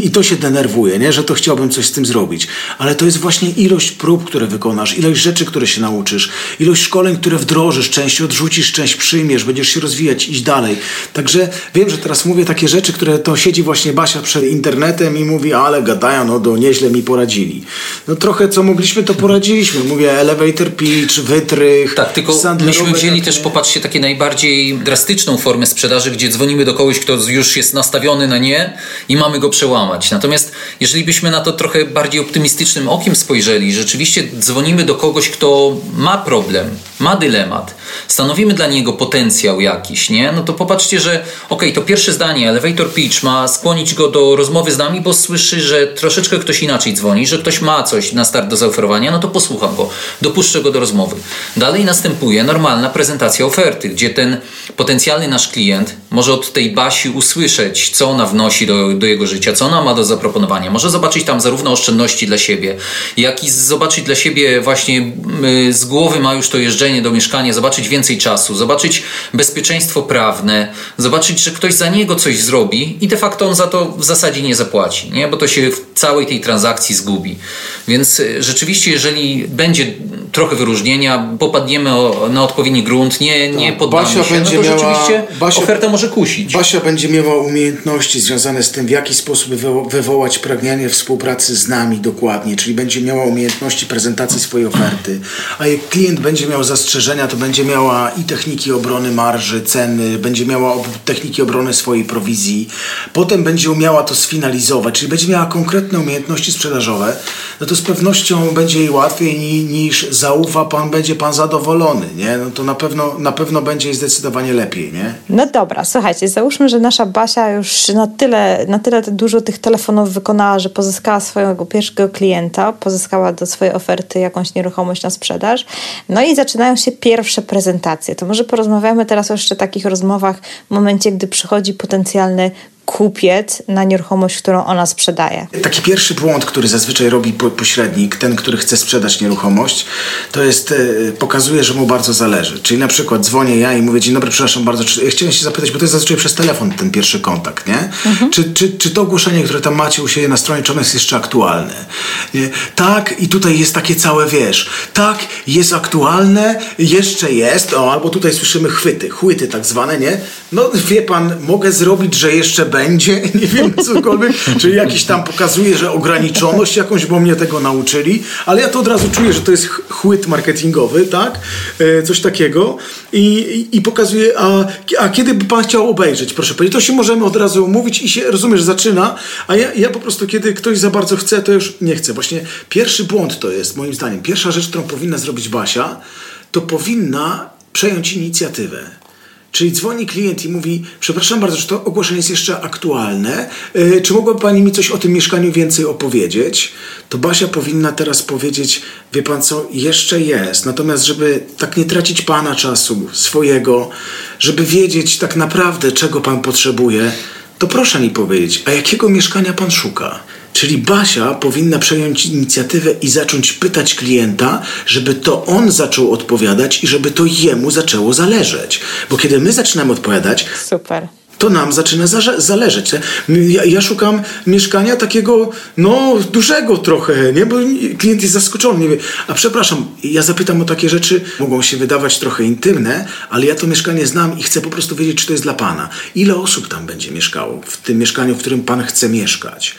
I to się denerwuje, nie? Że to chciałbym coś z tym zrobić. Ale to jest właśnie ilość prób, które wykonasz, ilość rzeczy, które się nauczysz, ilość szkoleń, które wdrożysz, część odrzucisz, część przyjmiesz, będziesz się rozwijać, iść dalej. Także wiem, że teraz mówię takie rzeczy, które to siedzi właśnie Basia przed internetem i mówi: ale gadają, no to nieźle mi poradzili. No trochę co mogliśmy, to poradziliśmy. Mówię, elevator pitch, wytrych. Tak, tylko myśmy wzięli też, popatrzcie, takie najbardziej drastyczną formę sprzedaży, gdzie dzwonimy do kogoś, kto już jest nastawiony na nie i mamy go przełamać. Natomiast jeżeli byśmy na to trochę bardziej optymistycznym okiem spojrzeli, rzeczywiście dzwonimy do kogoś, kto ma problem, ma dylemat, stanowimy dla niego potencjał jakiś, nie? No to popatrzcie, że okej, to pierwsze zdanie, elevator pitch, ma skłonić go do rozmowy z nami, bo słyszy, że troszeczkę ktoś inaczej dzwoni, że ktoś ma coś na start do zaoferowania, no to posłucham go, dopuszczę go do rozmowy. Dalej następuje normalna prezentacja oferty, gdzie ten potencjalny nasz klient może od tej Basi usłyszeć, co ona wnosi do jego życia, co ona ma do zaproponowania. Może zobaczyć tam zarówno oszczędności dla siebie, jak i zobaczyć dla siebie właśnie z głowy ma już to jeżdżenie do mieszkania, zobaczyć więcej czasu, zobaczyć bezpieczeństwo prawne, zobaczyć, że ktoś za niego coś zrobi i de facto on za to w zasadzie nie zapłaci, nie? Bo to się w całej tej transakcji zgubi. Więc rzeczywiście, jeżeli będzie trochę wyróżnienia, popadniemy na odpowiedni grunt, nie poddamy się, no to rzeczywiście oferta może kusić. Basia będzie miała umiejętności związane z tym, w jaki sposób wywołać pragnienie współpracy z nami dokładnie, czyli będzie miała umiejętności prezentacji swojej oferty, a jak klient będzie miał zastrzeżenia, to będzie miała i techniki obrony marży, ceny, będzie miała techniki obrony swojej prowizji, potem będzie umiała to sfinalizować, czyli będzie miała konkretne umiejętności sprzedażowe, no to z pewnością będzie jej łatwiej niż zaufa pan, będzie pan zadowolony, nie? No to na pewno będzie jej zdecydowanie lepiej, nie? No dobra, słuchajcie, załóżmy, że nasza Basia już na tyle dużo tych telefonów wykonała, że pozyskała swojego pierwszego klienta, pozyskała do swojej oferty jakąś nieruchomość na sprzedaż, no i zaczynają się pierwsze prezentacje. To może porozmawiamy teraz jeszcze o takich rozmowach w momencie, gdy przychodzi potencjalny kupiec na nieruchomość, którą ona sprzedaje. Taki pierwszy błąd, który zazwyczaj robi pośrednik, ten, który chce sprzedać nieruchomość, to jest, pokazuje, że mu bardzo zależy. Czyli na przykład dzwonię ja i mówię: dzień dobry, przepraszam bardzo, chciałem się zapytać, bo to jest zazwyczaj przez telefon ten pierwszy kontakt, nie? Mhm. Czy to ogłoszenie, które tam macie u siebie na stronie, czy ono jest jeszcze aktualne? Nie? Tak, i tutaj jest takie całe, wiesz, tak, jest aktualne, jeszcze jest, o, albo tutaj słyszymy chłyty tak zwane, nie? No wie pan, mogę zrobić, że jeszcze będzie, nie wiem, cokolwiek, czyli jakiś tam pokazuje, że ograniczoność jakąś, bo mnie tego nauczyli, ale ja to od razu czuję, że to jest chłyt marketingowy, tak? Coś takiego i pokazuje, a kiedy by pan chciał obejrzeć, proszę powiedzieć, to się możemy od razu umówić i się, rozumiesz, zaczyna, a ja po prostu, kiedy ktoś za bardzo chce, to już nie chcę. Właśnie pierwszy błąd to jest, moim zdaniem, pierwsza rzecz, którą powinna zrobić Basia, to powinna przejąć inicjatywę. Czyli dzwoni klient i mówi: przepraszam bardzo, czy to ogłoszenie jest jeszcze aktualne? Czy mogłaby pani mi coś o tym mieszkaniu więcej opowiedzieć? To Basia powinna teraz powiedzieć: wie pan co, jeszcze jest. Natomiast żeby tak nie tracić pana czasu swojego, żeby wiedzieć tak naprawdę, czego pan potrzebuje, to proszę mi powiedzieć, a jakiego mieszkania pan szuka? Czyli Basia powinna przejąć inicjatywę i zacząć pytać klienta, żeby to on zaczął odpowiadać i żeby to jemu zaczęło zależeć. Bo kiedy my zaczynamy odpowiadać... Super. To nam zaczyna zależeć. Ja szukam mieszkania takiego, no, dużego trochę, nie? Bo klient jest zaskoczony. Nie wie. A przepraszam, ja zapytam o takie rzeczy, mogą się wydawać trochę intymne, ale ja to mieszkanie znam i chcę po prostu wiedzieć, czy to jest dla pana. Ile osób tam będzie mieszkało w tym mieszkaniu, w którym pan chce mieszkać?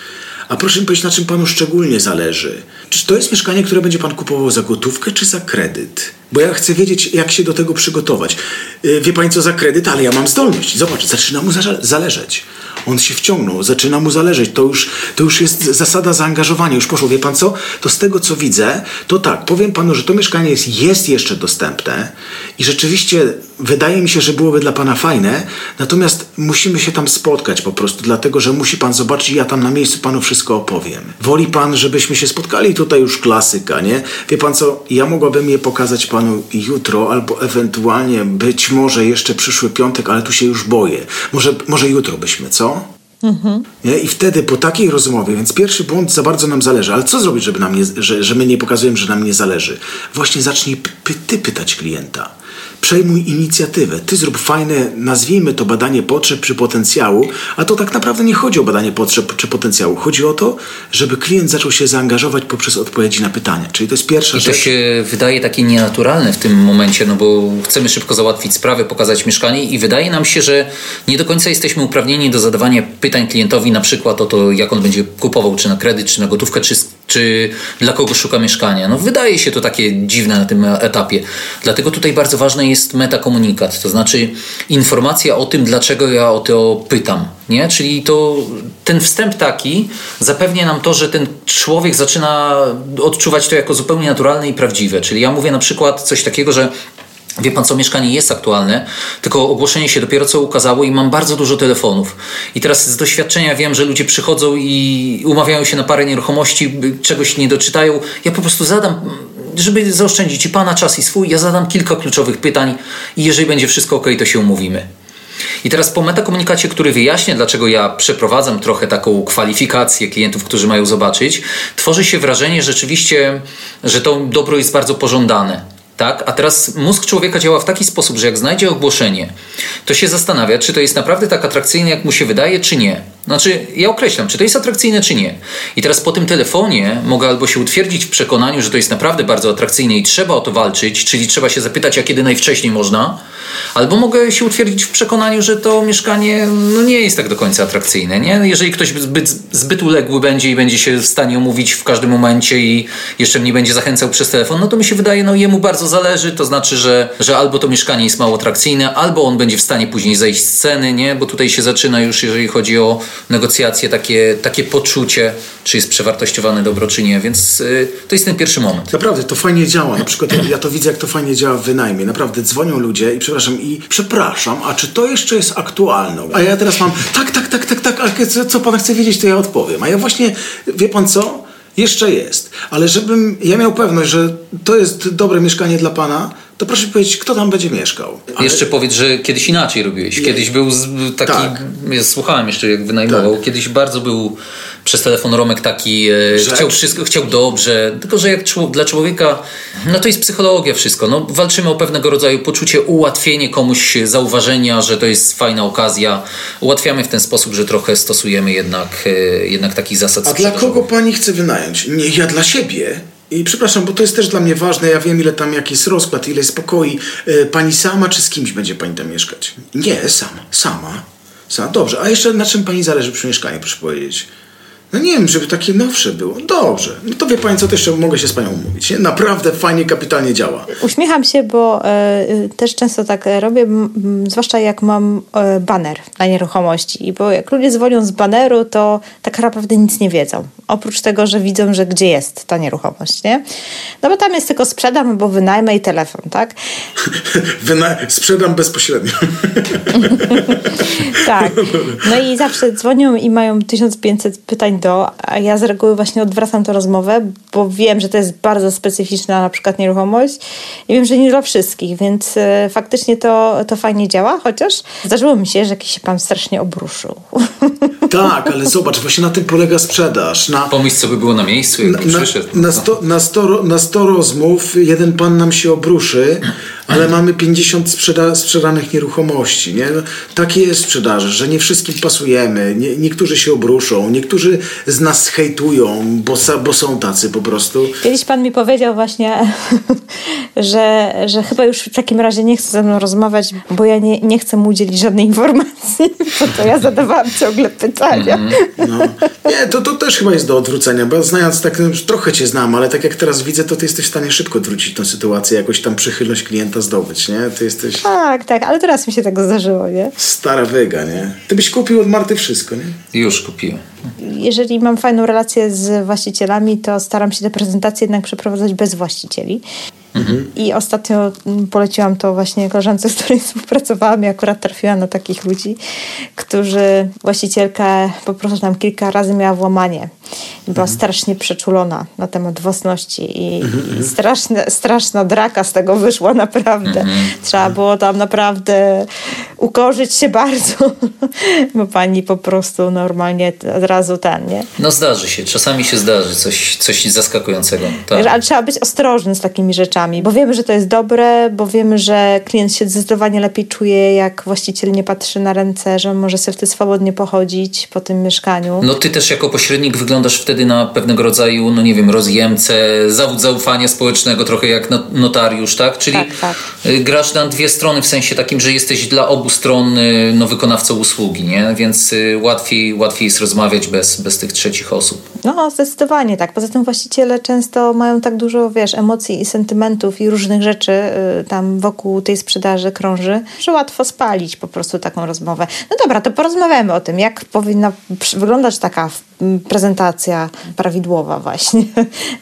A proszę mi powiedzieć, na czym panu szczególnie zależy? Czy to jest mieszkanie, które będzie pan kupował za gotówkę, czy za kredyt? Bo ja chcę wiedzieć, jak się do tego przygotować. Wie pani co, za kredyt, ale ja mam zdolność. Zobacz, zaczyna mu zależeć. On się wciągnął, zaczyna mu zależeć. To już jest zasada zaangażowania. Już poszło, wie pan co? To z tego, co widzę, to tak, powiem panu, że to mieszkanie jest jeszcze dostępne i rzeczywiście wydaje mi się, że byłoby dla pana fajne, natomiast musimy się tam spotkać po prostu, dlatego, że musi pan zobaczyć, ja tam na miejscu panu wszystko opowiem. Woli pan, żebyśmy się spotkali? Tutaj już klasyka, nie? Wie pan co? Ja mogłabym je pokazać panu jutro, albo ewentualnie być może jeszcze przyszły piątek, ale tu się już boję. Może jutro byśmy, co? Mhm. Nie? I wtedy po takiej rozmowie, więc pierwszy błąd, za bardzo nam zależy, ale co zrobić, żeby że my nie pokazujemy, że nam nie zależy? Właśnie zacznij ty pytać klienta. Przejmuj inicjatywę. Ty zrób fajne, nazwijmy to, badanie potrzeb czy potencjału, a to tak naprawdę nie chodzi o badanie potrzeb czy potencjału. Chodzi o to, żeby klient zaczął się zaangażować poprzez odpowiedzi na pytania. Czyli to jest pierwsza rzecz. I to się wydaje takie nienaturalne w tym momencie, no bo chcemy szybko załatwić sprawę, pokazać mieszkanie i wydaje nam się, że nie do końca jesteśmy uprawnieni do zadawania pytań klientowi, na przykład o to, jak on będzie kupował, czy na kredyt, czy na gotówkę, czy dla kogo szuka mieszkania. No wydaje się to takie dziwne na tym etapie. Dlatego tutaj bardzo ważne jest metakomunikat, to znaczy informacja o tym, dlaczego ja o to pytam. Nie? Czyli to ten wstęp taki zapewnia nam to, że ten człowiek zaczyna odczuwać to jako zupełnie naturalne i prawdziwe. Czyli ja mówię na przykład coś takiego, że wie pan co, mieszkanie jest aktualne, tylko ogłoszenie się dopiero co ukazało i mam bardzo dużo telefonów. I teraz z doświadczenia wiem, że ludzie przychodzą i umawiają się na parę nieruchomości, czegoś nie doczytają. Ja po prostu zadam, żeby zaoszczędzić i pana czas i swój, ja zadam kilka kluczowych pytań i jeżeli będzie wszystko okej, to się umówimy. I teraz po metakomunikacie, który wyjaśnia, dlaczego ja przeprowadzam trochę taką kwalifikację klientów, którzy mają zobaczyć, tworzy się wrażenie rzeczywiście, że to dobro jest bardzo pożądane. Tak? A teraz mózg człowieka działa w taki sposób, że jak znajdzie ogłoszenie, to się zastanawia, czy to jest naprawdę tak atrakcyjne, jak mu się wydaje, czy nie. Znaczy, ja określam, czy to jest atrakcyjne, czy nie. I teraz po tym telefonie mogę albo się utwierdzić w przekonaniu, że to jest naprawdę bardzo atrakcyjne i trzeba o to walczyć, czyli trzeba się zapytać, a kiedy najwcześniej można, albo mogę się utwierdzić w przekonaniu, że to mieszkanie no, nie jest tak do końca atrakcyjne. Nie? Jeżeli ktoś zbyt uległy będzie i będzie się w stanie omówić w każdym momencie i jeszcze mnie będzie zachęcał przez telefon, no to mi się wydaje, no jemu bardzo zależy, to znaczy, że albo to mieszkanie jest mało atrakcyjne, albo on będzie w stanie później zejść z ceny, nie? Bo tutaj się zaczyna już, jeżeli chodzi o negocjacje, takie poczucie, czy jest przewartościowane dobro, czy nie, więc to jest ten pierwszy moment. Naprawdę, to fajnie działa, na przykład ja to widzę, jak to fajnie działa w wynajmie, naprawdę dzwonią ludzie i przepraszam, a czy to jeszcze jest aktualne? A ja teraz mam, tak, a co pan chce wiedzieć, to ja odpowiem, a ja właśnie, wie pan co? Jeszcze jest, ale żebym ja miał pewność, że to jest dobre mieszkanie dla pana, to proszę powiedzieć, kto tam będzie mieszkał. Ale... Jeszcze powiedz, że kiedyś inaczej robiłeś. Kiedyś był taki, tak. Ja słuchałem jeszcze jak wynajmował, tak. Kiedyś bardzo był przez telefon Romek taki, chciał wszystko, chciał dobrze, tylko że jak dla człowieka, no to jest psychologia wszystko, no walczymy o pewnego rodzaju poczucie, ułatwienie komuś zauważenia, że to jest fajna okazja, ułatwiamy w ten sposób, że trochę stosujemy jednak takich zasad. A dla kogo pani chce wynająć? Nie, ja dla siebie. I przepraszam, bo to jest też dla mnie ważne. Ja wiem, ile tam jaki jest rozkład, ile jest pokoi. Pani sama czy z kimś będzie pani tam mieszkać? Nie, sama. Dobrze, a jeszcze na czym pani zależy przy mieszkaniu, proszę powiedzieć? No nie wiem, żeby takie nowsze było. Dobrze, no to wie pani co, to jeszcze mogę się z panią umówić. Nie? Naprawdę fajnie, kapitalnie działa. Uśmiecham się, bo też często tak robię, zwłaszcza jak mam baner na nieruchomości. I bo jak ludzie dzwonią z baneru, to tak naprawdę nic nie wiedzą. Oprócz tego, że widzą, że gdzie jest ta nieruchomość, nie? No bo tam jest tylko sprzedam, bo wynajmę i telefon, tak? Sprzedam bezpośrednio. Tak. No i zawsze dzwonią i mają 1500 pytań a ja z reguły właśnie odwracam tę rozmowę, bo wiem, że to jest bardzo specyficzna na przykład nieruchomość i wiem, że nie dla wszystkich, więc faktycznie to fajnie działa, chociaż zdarzyło mi się, że jakiś się pan strasznie obruszył. Tak, ale zobacz, właśnie na tym polega sprzedaż. Pomyśl, co by było na miejscu, jakby przyszedł. Na 100 rozmów jeden pan nam się obruszy, ale mamy 50 sprzedanych nieruchomości. Nie? Takie jest sprzedaż, że nie wszystkim pasujemy, niektórzy się obruszą, niektórzy z nas hejtują, bo są tacy po prostu. Kiedyś pan mi powiedział właśnie, że chyba już w takim razie nie chce ze mną rozmawiać, bo ja nie chcę mu udzielić żadnej informacji, to ja zadawałam ciągle pytania. Nie, to też chyba jest do odwrócenia, bo znając tak, trochę cię znam, ale tak jak teraz widzę, to ty jesteś w stanie szybko odwrócić tą sytuację, jakoś tam przychylność klienta zdobyć, nie? Ty jesteś... Tak, ale teraz mi się tak zdarzyło, nie? Stara wyga, nie? Ty byś kupił od Marty wszystko, nie? Już kupiłem. Jeżeli mam fajną relację z właścicielami, to staram się te prezentacje jednak przeprowadzać bez właścicieli. Mhm. I ostatnio poleciłam to właśnie koleżance, z której współpracowałam i akurat trafiłam na takich ludzi, którzy właścicielkę po prostu tam kilka razy miała włamanie. Była strasznie przeczulona na temat własności i straszna draka z tego wyszła naprawdę. Trzeba było tam naprawdę ukorzyć się bardzo, bo pani po prostu normalnie od razu nie? No zdarzy się, czasami się zdarzy coś zaskakującego. Tak. Ale trzeba być ostrożny z takimi rzeczami, bo wiemy, że to jest dobre, bo wiemy, że klient się zdecydowanie lepiej czuje, jak właściciel nie patrzy na ręce, że może sobie wtedy swobodnie pochodzić po tym mieszkaniu. No ty też jako pośrednik wyglądasz wtedy na pewnego rodzaju, no nie wiem, rozjemcę, zawód zaufania społecznego, trochę jak notariusz, tak? Czyli tak. Grasz na dwie strony w sensie takim, że jesteś dla obu stron wykonawcą usługi, nie? Więc łatwiej jest rozmawiać bez tych trzecich osób. No, zdecydowanie tak. Poza tym właściciele często mają tak dużo, emocji i sentymentów i różnych rzeczy tam wokół tej sprzedaży krąży, że łatwo spalić po prostu taką rozmowę. No dobra, to porozmawiamy o tym, jak powinna wyglądać taka prezentacja prawidłowa właśnie,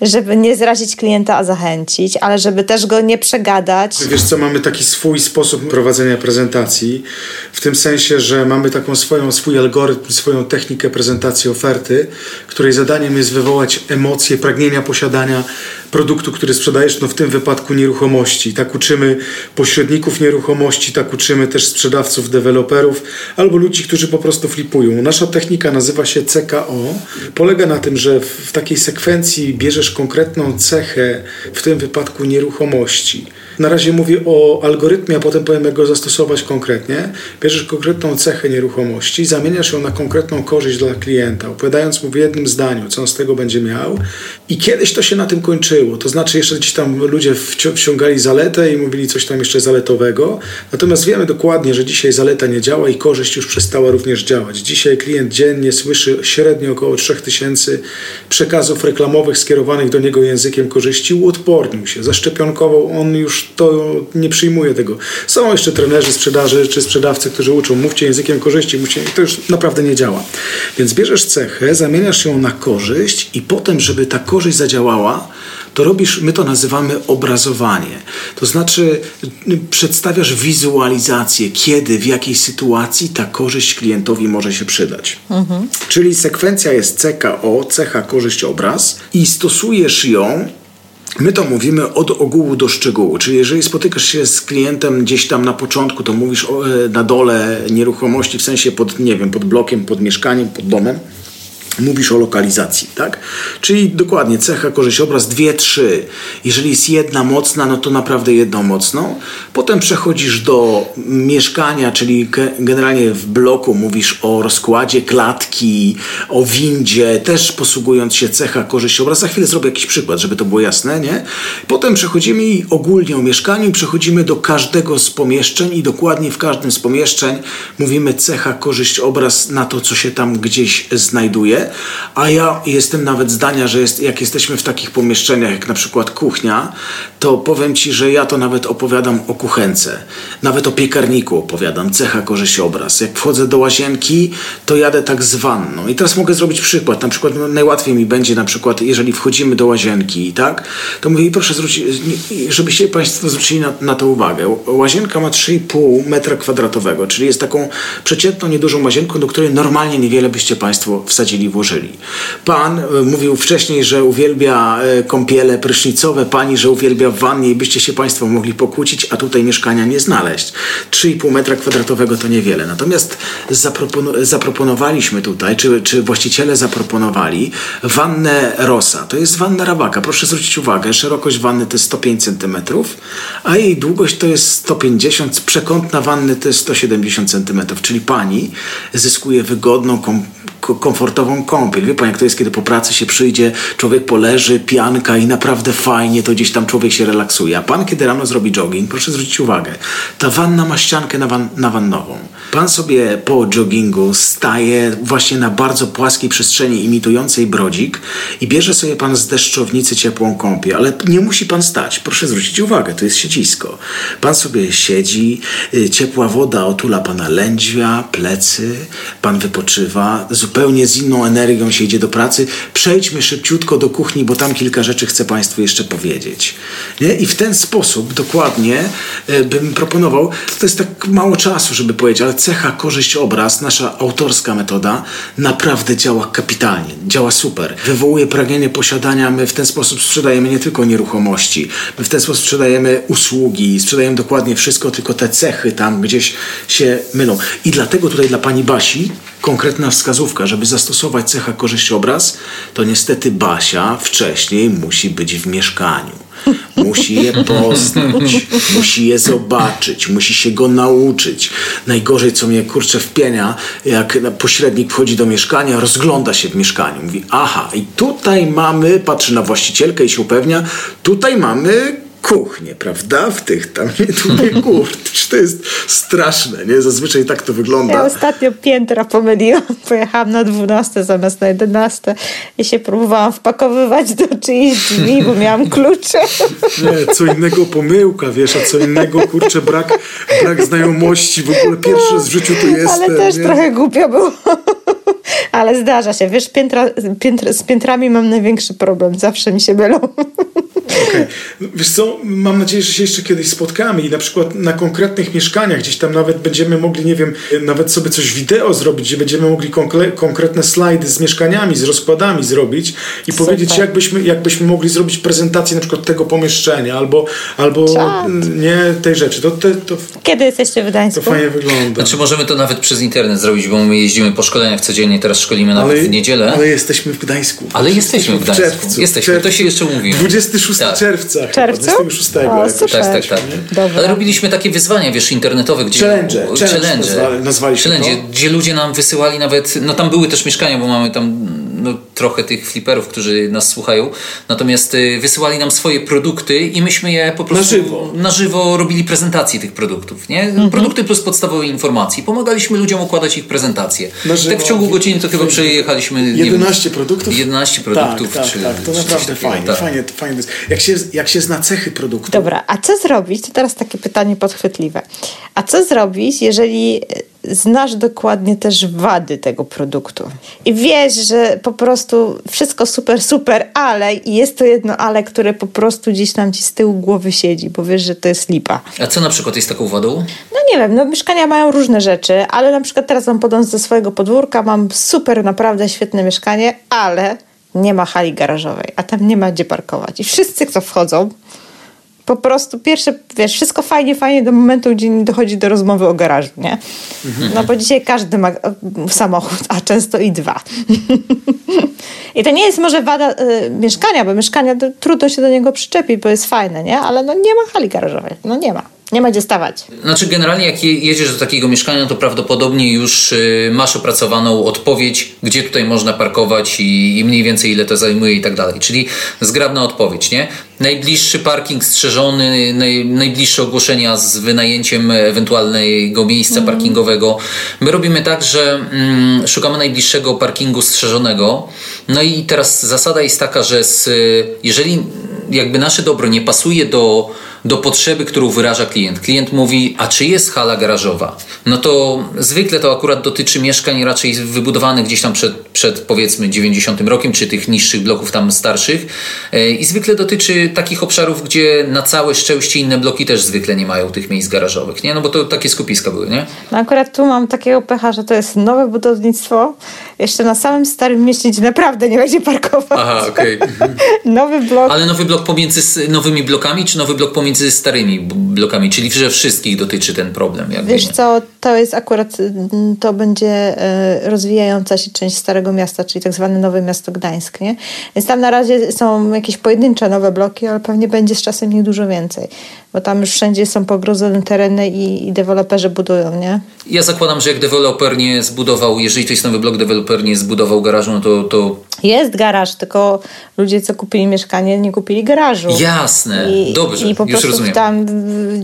żeby nie zrazić klienta, a zachęcić, ale żeby też go nie przegadać. Wiesz co, mamy taki swój sposób prowadzenia prezentacji, w tym sensie, że mamy taką swój algorytm, swoją technikę prezentacji oferty, której zadaniem jest wywołać emocje, pragnienia posiadania produktu, który sprzedajesz, no w tym wypadku nieruchomości. Tak uczymy pośredników nieruchomości, tak uczymy też sprzedawców, deweloperów, albo ludzi, którzy po prostu flipują. Nasza technika nazywa się CKO. Polega na tym, że w takiej sekwencji bierzesz konkretną cechę, w tym wypadku nieruchomości. Na razie mówię o algorytmie, a potem powiem, jak go zastosować konkretnie. Bierzesz konkretną cechę nieruchomości, zamieniasz ją na konkretną korzyść dla klienta, opowiadając mu w jednym zdaniu, co on z tego będzie miał. I kiedyś to się na tym kończyło. To znaczy jeszcze gdzieś tam ludzie wciągali zaletę i mówili coś tam jeszcze zaletowego. Natomiast wiemy dokładnie, że dzisiaj zaleta nie działa i korzyść już przestała również działać. Dzisiaj klient dziennie słyszy średnio około 3000 przekazów reklamowych skierowanych do niego językiem korzyści. Uodpornił się, zaszczepionkował, on już to nie przyjmuje tego. Są jeszcze trenerzy sprzedaży czy sprzedawcy, którzy uczą, mówcie językiem korzyści, to już naprawdę nie działa. Więc bierzesz cechę, zamieniasz ją na korzyść i potem, żeby ta korzyść zadziałała, to robisz, my to nazywamy obrazowanie. To znaczy przedstawiasz wizualizację, kiedy, w jakiej sytuacji ta korzyść klientowi może się przydać. Mhm. Czyli sekwencja jest CKO, cecha, korzyść, obraz i stosujesz ją My to mówimy od ogółu do szczegółu, czyli jeżeli spotykasz się z klientem gdzieś tam na początku, to mówisz na dole nieruchomości, w sensie pod, nie wiem, pod blokiem, pod mieszkaniem, pod domem, mówisz o lokalizacji, tak? Czyli dokładnie cecha, korzyść, obraz, dwie, trzy. Jeżeli jest jedna mocna, no to naprawdę jedną mocną. Potem przechodzisz do mieszkania, czyli generalnie w bloku mówisz o rozkładzie klatki, o windzie, też posługując się cecha, korzyść, obraz. Za chwilę zrobię jakiś przykład, żeby to było jasne, nie? Potem przechodzimy i ogólnie o mieszkaniu, przechodzimy do każdego z pomieszczeń i dokładnie w każdym z pomieszczeń mówimy cecha, korzyść, obraz na to, co się tam gdzieś znajduje. A ja jestem nawet zdania, że jak jesteśmy w takich pomieszczeniach jak na przykład kuchnia, to powiem Ci, że ja to nawet opowiadam o kuchence, nawet o piekarniku opowiadam, cecha, korzyść, obraz. Jak wchodzę do łazienki, to jadę tak z wanną. I teraz mogę zrobić przykład, na przykład najłatwiej mi będzie, na przykład jeżeli wchodzimy do łazienki, tak, to mówię, proszę zwrócić, żebyście Państwo zwrócili na to uwagę. Łazienka ma 3,5 metra kwadratowego, czyli jest taką przeciętną, niedużą łazienką, do której normalnie niewiele byście Państwo wsadzili, włożyli. Pan mówił wcześniej, że uwielbia kąpiele prysznicowe, pani, że uwielbia wannie i byście się Państwo mogli pokłócić, a tutaj mieszkania nie znaleźć. 3,5 metra kwadratowego to niewiele. Natomiast zaproponowaliśmy tutaj, czy właściciele zaproponowali wannę Rosa. To jest wanna Rabaka. Proszę zwrócić uwagę, szerokość wanny to jest 105 cm, a jej długość to jest 150, przekątna wanny to jest 170 cm, czyli pani zyskuje wygodną, komfortową kąpiel. Wie Pan, jak to jest, kiedy po pracy się przyjdzie, człowiek poleży, pianka i naprawdę fajnie, to gdzieś tam człowiek się relaksuje. A Pan, kiedy rano zrobi jogging, proszę zwrócić uwagę, ta wanna ma ściankę na wannową. Pan sobie po joggingu staje właśnie na bardzo płaskiej przestrzeni imitującej brodzik i bierze sobie Pan z deszczownicy ciepłą kąpiel, ale nie musi Pan stać. Proszę zwrócić uwagę, to jest siedzisko. Pan sobie siedzi, ciepła woda otula Pana lędźwia, plecy, Pan wypoczywa, zupełnie z inną energią się idzie do pracy. Przejdźmy szybciutko do kuchni, bo tam kilka rzeczy chcę Państwu jeszcze powiedzieć. Nie? I w ten sposób dokładnie bym proponował, to jest tak mało czasu, żeby powiedzieć, ale cecha, korzyść, obraz, nasza autorska metoda naprawdę działa kapitalnie, działa super. Wywołuje pragnienie posiadania. My w ten sposób sprzedajemy nie tylko nieruchomości, my w ten sposób sprzedajemy usługi, sprzedajemy dokładnie wszystko, tylko te cechy tam gdzieś się mylą. I dlatego tutaj dla Pani Basi konkretna wskazówka, żeby zastosować cecha, korzyść, obraz, to niestety Basia wcześniej musi być w mieszkaniu. Musi je poznać, musi je zobaczyć, musi się go nauczyć. Najgorzej, co mnie kurczę wpienia, jak pośrednik wchodzi do mieszkania, rozgląda się w mieszkaniu. Mówi, aha, i tutaj mamy, patrzy na właścicielkę i się upewnia, tutaj mamy kuchnię, prawda? W tych tam, nie? Tutaj kurcz, to jest straszne, nie? Zazwyczaj tak to wygląda. Ja ostatnio piętra pomyliłam, pojechałam na 12 zamiast na 11 i się próbowałam wpakowywać do czyichś drzwi, bo miałam klucze. Nie, co innego pomyłka, wiesz, a co innego, kurczę, brak znajomości, w ogóle pierwszy raz w życiu tu jestem. Ale też nie? Trochę głupio było. Ale zdarza się, wiesz, z piętrami mam największy problem, zawsze mi się mylą. Okay. Wiesz co, mam nadzieję, że się jeszcze kiedyś spotkamy i na przykład na konkretnych mieszkaniach gdzieś tam nawet będziemy mogli, nie wiem, nawet sobie coś wideo zrobić, gdzie będziemy mogli konkretne slajdy z mieszkaniami, z rozkładami zrobić i super powiedzieć, jakbyśmy mogli zrobić prezentację na przykład tego pomieszczenia albo nie tej rzeczy. To kiedy jesteście w Gdańsku? To fajnie wygląda. Znaczy możemy to nawet przez internet zrobić, bo my jeździmy po szkoleniach codziennie, teraz szkolimy nawet w niedzielę. Ale jesteśmy w Gdańsku. Ale jesteśmy w Gdańsku. Czerwcu. To się jeszcze mówi. 26 czerwca? 26. Tak. Ale robiliśmy takie wyzwania, wiesz, internetowe, gdzie... Challenge, gdzie ludzie nam wysyłali nawet... No tam były też mieszkania, bo mamy tam trochę tych fliperów, którzy nas słuchają. Natomiast wysyłali nam swoje produkty i myśmy je po prostu na żywo robili prezentacje tych produktów, nie? Mm-hmm. Produkty plus podstawowe informacje. Pomagaliśmy ludziom układać ich prezentacje. Tak w ciągu godziny to chyba przejechaliśmy... 11 produktów. Tak, to naprawdę fajnie. Jak się zna cechy produktu. Dobra, a co zrobić? To teraz takie pytanie podchwytliwe. A co zrobić, jeżeli znasz dokładnie też wady tego produktu i wiesz, że po prostu wszystko super, ale jest to jedno ale, które po prostu gdzieś tam ci z tyłu głowy siedzi, bo wiesz, że to jest lipa. A co na przykład jest taką wadą? No nie wiem, mieszkania mają różne rzeczy, ale na przykład teraz mam podążę ze swojego podwórka, mam super, naprawdę świetne mieszkanie, ale nie ma hali garażowej, a tam nie ma gdzie parkować. I wszyscy, co wchodzą, po prostu pierwsze, wiesz, wszystko fajnie do momentu, gdzie dochodzi do rozmowy o garażu, nie? No bo dzisiaj każdy ma samochód, a często i dwa. I to nie jest może wada mieszkania, bo mieszkania trudno się do niego przyczepić, bo jest fajne, nie? Ale no nie ma hali garażowej, no nie ma. Nie ma gdzie stawać. Znaczy generalnie jak jedziesz do takiego mieszkania, to prawdopodobnie już masz opracowaną odpowiedź, gdzie tutaj można parkować i mniej więcej ile to zajmuje i tak dalej. Czyli zgrabna odpowiedź, nie? Najbliższy parking strzeżony, najbliższe ogłoszenia z wynajęciem ewentualnego miejsca parkingowego. My robimy tak, że szukamy najbliższego parkingu strzeżonego. No i teraz zasada jest taka, że jeżeli jakby nasze dobro nie pasuje do potrzeby, którą wyraża klient. Klient mówi, a czy jest hala garażowa? No to zwykle to akurat dotyczy mieszkań raczej wybudowanych gdzieś tam przed powiedzmy 90 rokiem, czy tych niższych bloków tam starszych. I zwykle dotyczy takich obszarów, gdzie na całe szczęście inne bloki też zwykle nie mają tych miejsc garażowych, nie? No bo to takie skupiska były, nie? No akurat tu mam takiego pecha, że to jest nowe budownictwo, jeszcze na samym starym mieście, gdzie naprawdę nie będzie parkować. Aha, okej. Okay. Nowy blok. Ale nowy blok pomiędzy nowymi blokami, czy nowy blok pomiędzy starymi blokami, czyli że wszystkich dotyczy ten problem. Jakby. Wiesz co, to jest akurat, to będzie rozwijająca się część Starego Miasta, czyli tak zwane Nowe Miasto Gdańsk, nie? Więc tam na razie są jakieś pojedyncze nowe bloki, ale pewnie będzie z czasem ich dużo więcej, bo tam już wszędzie są pogrodzone tereny i deweloperzy budują, nie? Ja zakładam, że jak deweloper nie zbudował, jeżeli to jest nowy blok, deweloper nie zbudował garażu, no to... Jest garaż, tylko ludzie, co kupili mieszkanie, nie kupili garażu. Jasne, dobrze. I po już prostu rozumiem. Tam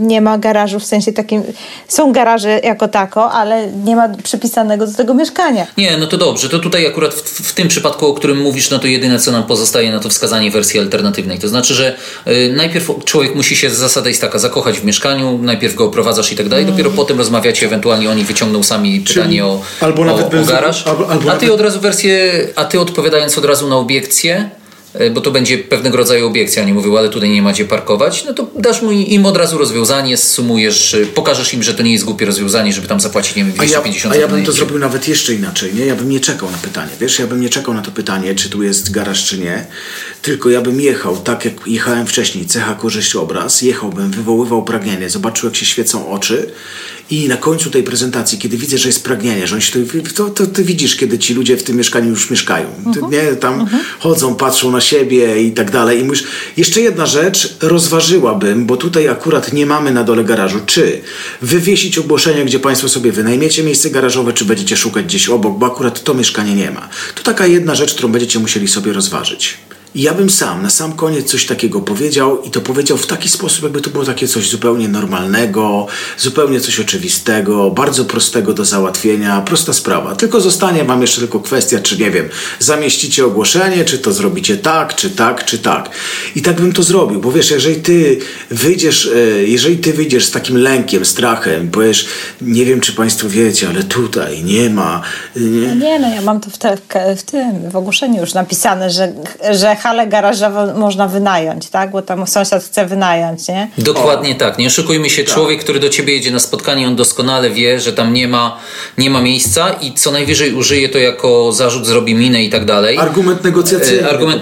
nie ma garażu w sensie takim, są garaże jako tako, ale nie ma przypisanego do tego mieszkania. Nie, no to dobrze, to tutaj akurat w tym przypadku, o którym mówisz, no to jedyne co nam pozostaje, no to wskazanie wersji alternatywnej. To znaczy, że najpierw człowiek musi się, zasada jest taka, zakochać w mieszkaniu, najpierw go oprowadzasz i tak dalej, dopiero potem rozmawiacie, ewentualnie oni wyciągną sami pytanie o garaż, a ty odpowiadając od razu na obiekcję, bo to będzie pewnego rodzaju obiekcja, oni mówią, ale tutaj nie ma gdzie parkować, no to dasz im od razu rozwiązanie, zsumujesz, pokażesz im, że to nie jest głupie rozwiązanie, żeby tam zapłacić, nie wiem, 250 zł. A ja bym to zrobił nawet jeszcze inaczej, nie? Ja bym nie czekał na pytanie, wiesz? Ja bym nie czekał na to pytanie, czy tu jest garaż, czy nie, tylko ja bym jechał, tak jak jechałem wcześniej, cecha, korzyść, obraz, jechałbym, wywoływał pragnienie, zobaczył, jak się świecą oczy i na końcu tej prezentacji, kiedy widzę, że jest pragnienie, że on się to ty widzisz, kiedy ci ludzie w tym mieszkaniu już mieszkają, nie? Tam chodzą, patrzą na siebie i tak dalej. I mówisz, jeszcze jedna rzecz rozważyłabym, bo tutaj akurat nie mamy na dole garażu, czy wywiesić ogłoszenie, gdzie Państwo sobie wynajmiecie miejsce garażowe, czy będziecie szukać gdzieś obok, bo akurat to mieszkanie nie ma. To taka jedna rzecz, którą będziecie musieli sobie rozważyć. I ja bym na sam koniec coś takiego powiedział i to powiedział w taki sposób, jakby to było takie coś zupełnie normalnego, zupełnie coś oczywistego, bardzo prostego do załatwienia, prosta sprawa. Tylko zostanie wam jeszcze tylko kwestia, czy nie wiem, zamieścicie ogłoszenie, czy to zrobicie tak, czy tak, czy tak. I tak bym to zrobił, bo wiesz, jeżeli ty wyjdziesz z takim lękiem, strachem, powiesz, nie wiem, czy państwo wiecie, ale tutaj nie ma... Ja mam to w ogłoszeniu już napisane, że halę garażową można wynająć, tak? Bo tam sąsiad chce wynająć, nie? Dokładnie tak. Nie oszukujmy się, człowiek, który do ciebie jedzie na spotkanie, on doskonale wie, że tam nie ma miejsca i co najwyżej użyje to jako zarzut, zrobi minę i tak dalej. Argument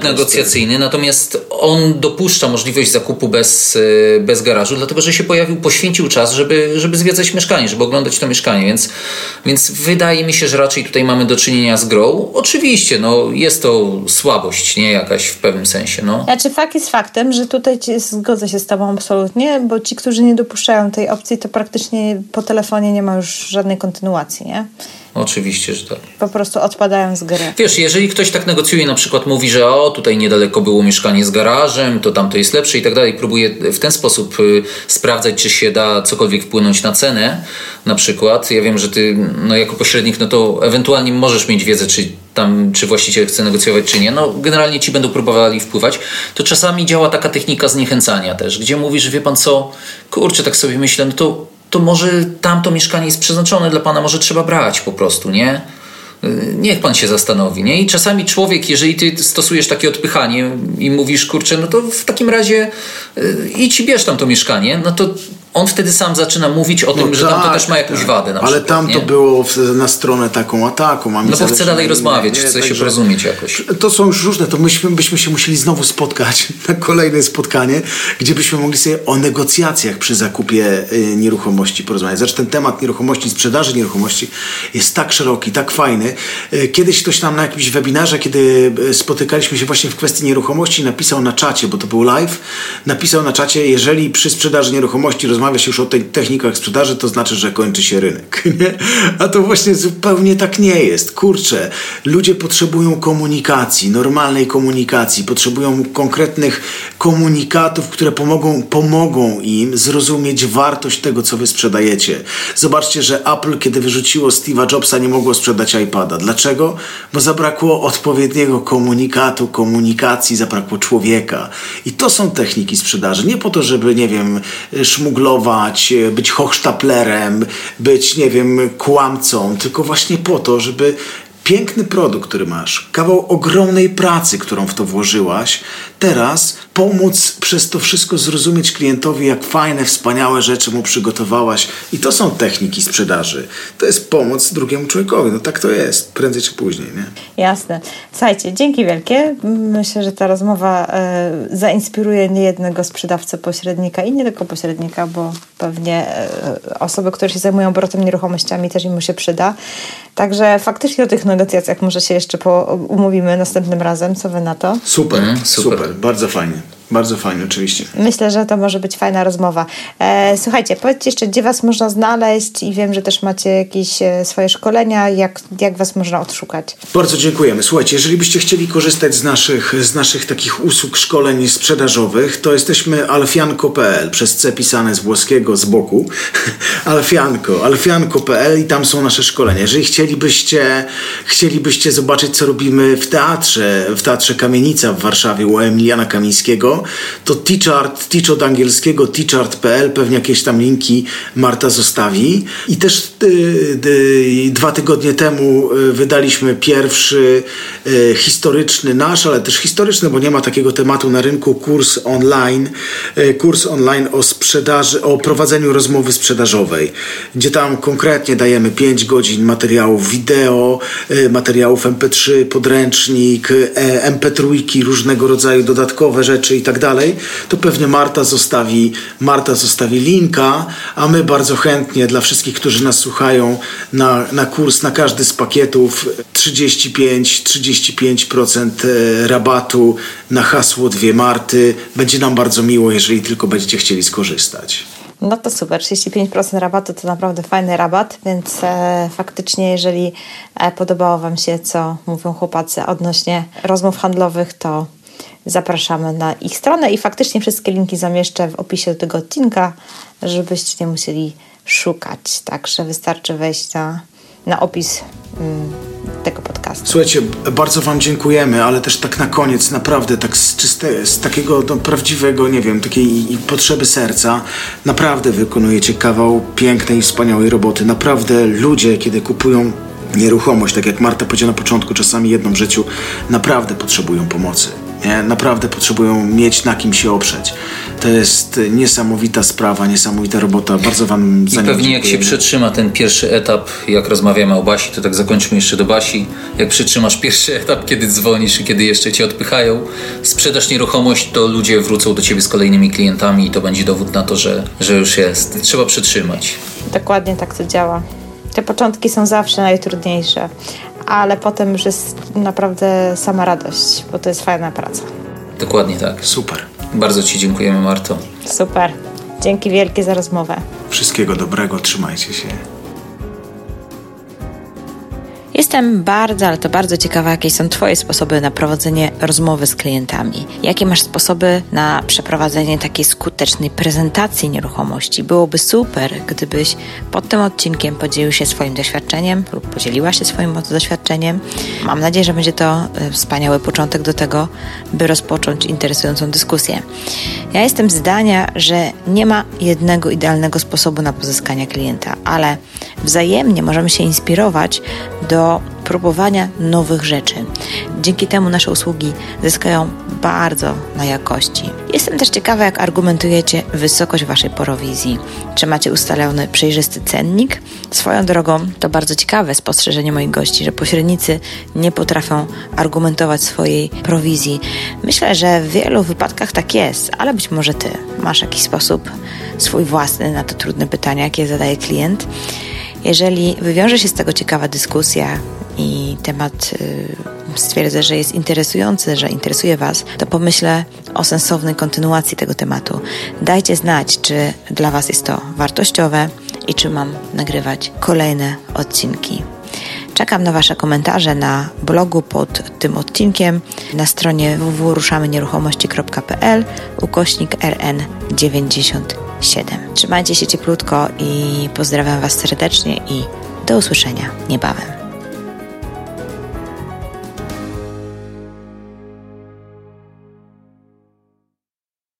negocjacyjny. Natomiast on dopuszcza możliwość zakupu bez garażu, dlatego, że się poświęcił czas, żeby zwiedzać mieszkanie, żeby oglądać to mieszkanie, więc wydaje mi się, że raczej tutaj mamy do czynienia z grą. Oczywiście, jest to słabość, nie? Jakaś w pewnym sensie. Znaczy fakt jest faktem, że tutaj zgodzę się z tobą absolutnie, bo ci, którzy nie dopuszczają tej opcji, to praktycznie po telefonie nie ma już żadnej kontynuacji, nie? Oczywiście, że tak. Po prostu odpadają z gry. Wiesz, jeżeli ktoś tak negocjuje, na przykład mówi, że tutaj niedaleko było mieszkanie z garażem, to tamto jest lepsze i tak dalej, próbuje w ten sposób sprawdzać, czy się da cokolwiek wpłynąć na cenę, na przykład. Ja wiem, że ty jako pośrednik, to ewentualnie możesz mieć wiedzę, czy właściciel chce negocjować, czy nie. Generalnie ci będą próbowali wpływać. To czasami działa taka technika zniechęcania też, gdzie mówisz, wie pan co, kurczę, tak sobie myślę, to może tamto mieszkanie jest przeznaczone dla pana, może trzeba brać po prostu, nie? Niech pan się zastanowi, nie? I czasami człowiek, jeżeli ty stosujesz takie odpychanie i mówisz, kurczę, to w takim razie idź i bierz tam to mieszkanie, to on wtedy sam zaczyna mówić o tym, że tam to też ma jakąś wadę. Na ale przykład, tam to było na stronę taką, a taką. No bo chce dalej rozmawiać, chce się porozumieć jakoś. To są już różne, to byśmy się musieli znowu spotkać na kolejne spotkanie, gdzie byśmy mogli sobie o negocjacjach przy zakupie nieruchomości porozmawiać. Zresztą ten temat nieruchomości, sprzedaży nieruchomości jest tak szeroki, tak fajny. Kiedyś ktoś tam na jakimś webinarze, kiedy spotykaliśmy się właśnie w kwestii nieruchomości, napisał na czacie, bo to był live, napisał na czacie, jeżeli przy sprzedaży nieruchomości rozmawia się już o tych technikach sprzedaży, to znaczy, że kończy się rynek. Nie? A to właśnie zupełnie tak nie jest. Kurczę, ludzie potrzebują komunikacji, normalnej komunikacji, potrzebują konkretnych komunikatów, które pomogą im zrozumieć wartość tego, co wy sprzedajecie. Zobaczcie, że Apple, kiedy wyrzuciło Steve'a Jobsa, nie mogło sprzedać iPada. Dlaczego? Bo zabrakło odpowiedniego komunikatu, komunikacji, zabrakło człowieka. I to są techniki sprzedaży. Nie po to, żeby, nie wiem, szmuglować, być hochsztaplerem, być, nie wiem, kłamcą, tylko właśnie po to, żeby piękny produkt, który masz, kawał ogromnej pracy, którą w to włożyłaś, teraz pomóc przez to wszystko zrozumieć klientowi, jak fajne, wspaniałe rzeczy mu przygotowałaś. I to są techniki sprzedaży. To jest pomoc drugiemu człowiekowi. No tak to jest. Prędzej czy później, nie? Jasne. Słuchajcie, dzięki wielkie. Myślę, że ta rozmowa zainspiruje nie jednego sprzedawcę, pośrednika i nie tylko pośrednika, bo pewnie osoby, które się zajmują obrotem nieruchomościami, też im się przyda. Także faktycznie o tych negocjacjach może się jeszcze umówimy następnym razem. Co wy na to? Super. Bardzo fajnie. Bardzo fajnie, oczywiście. Myślę, że to może być fajna rozmowa. Słuchajcie, powiedzcie jeszcze, gdzie was można znaleźć i wiem, że też macie jakieś swoje szkolenia, jak was można odszukać. Bardzo dziękujemy. Słuchajcie, jeżeli byście chcieli korzystać z naszych takich usług, szkoleń sprzedażowych, to jesteśmy alfianco.pl, przez C pisane z włoskiego, z boku. Alfianco.pl i tam są nasze szkolenia. Jeżeli chcielibyście zobaczyć, co robimy w Teatrze Kamienica w Warszawie u Emiliana Kamińskiego, to TeachArt od angielskiego, teachart.pl, pewnie jakieś tam linki Marta zostawi. I też 2 tygodnie temu wydaliśmy pierwszy historyczny nasz, ale też historyczny, bo nie ma takiego tematu na rynku, kurs online o sprzedaży, o prowadzeniu rozmowy sprzedażowej, gdzie tam konkretnie dajemy 5 godzin materiałów wideo, materiałów MP3, podręcznik, MP3, różnego rodzaju dodatkowe rzeczy i tak dalej, to pewnie Marta zostawi linka, a my bardzo chętnie dla wszystkich, którzy nas słuchają, na kurs, na każdy z pakietów 35% rabatu na hasło 2 Marty. Będzie nam bardzo miło, jeżeli tylko będziecie chcieli skorzystać. No to super, 35% rabatu to naprawdę fajny rabat, więc faktycznie jeżeli podobało wam się, co mówią chłopacy odnośnie rozmów handlowych, to zapraszamy na ich stronę i faktycznie wszystkie linki zamieszczę w opisie do tego odcinka, żebyście nie musieli szukać. Także wystarczy wejść na opis tego podcastu. Słuchajcie, bardzo wam dziękujemy, ale też tak na koniec, naprawdę tak z takiego prawdziwego, nie wiem, takiej potrzeby serca, naprawdę wykonujecie kawał pięknej i wspaniałej roboty. Naprawdę ludzie, kiedy kupują nieruchomość, tak jak Marta powiedziała na początku, czasami jedną w życiu, naprawdę potrzebują pomocy. Nie? Naprawdę potrzebują mieć na kim się oprzeć. To jest niesamowita sprawa, niesamowita robota. Bardzo wam za nią dziękujemy. I pewnie jak się przetrzyma ten pierwszy etap, jak rozmawiamy o Basi, to tak zakończmy jeszcze do Basi. Jak przetrzymasz pierwszy etap, kiedy dzwonisz i kiedy jeszcze cię odpychają, sprzedasz nieruchomość, to ludzie wrócą do ciebie z kolejnymi klientami i to będzie dowód na to, że już jest. Trzeba przetrzymać. Dokładnie tak to działa. Te początki są zawsze najtrudniejsze, ale potem już jest naprawdę sama radość, bo to jest fajna praca. Dokładnie tak. Super. Bardzo ci dziękujemy, Marto. Super. Dzięki wielkie za rozmowę. Wszystkiego dobrego, trzymajcie się. Jestem bardzo ciekawa, jakie są twoje sposoby na prowadzenie rozmowy z klientami. Jakie masz sposoby na przeprowadzenie takiej skutecznej prezentacji nieruchomości? Byłoby super, gdybyś pod tym odcinkiem podzielił się swoim doświadczeniem lub podzieliła się swoim doświadczeniem. Mam nadzieję, że będzie to wspaniały początek do tego, by rozpocząć interesującą dyskusję. Ja jestem zdania, że nie ma jednego idealnego sposobu na pozyskanie klienta, ale wzajemnie możemy się inspirować do próbowania nowych rzeczy. Dzięki temu nasze usługi zyskają bardzo na jakości. Jestem też ciekawa, jak argumentujecie wysokość Waszej prowizji. Czy macie ustalony przejrzysty cennik? Swoją drogą to bardzo ciekawe spostrzeżenie moich gości, że pośrednicy nie potrafią argumentować swojej prowizji. Myślę, że w wielu wypadkach tak jest, ale być może Ty masz jakiś sposób swój własny na te trudne pytania, jakie zadaje klient. Jeżeli wywiąże się z tego ciekawa dyskusja i temat stwierdzę, że jest interesujący, że interesuje Was, to pomyślę o sensownej kontynuacji tego tematu. Dajcie znać, czy dla Was jest to wartościowe i czy mam nagrywać kolejne odcinki. Czekam na Wasze komentarze na blogu pod tym odcinkiem, na stronie www.ruszamynieruchomości.pl/rn97. Trzymajcie się cieplutko i pozdrawiam Was serdecznie i do usłyszenia niebawem.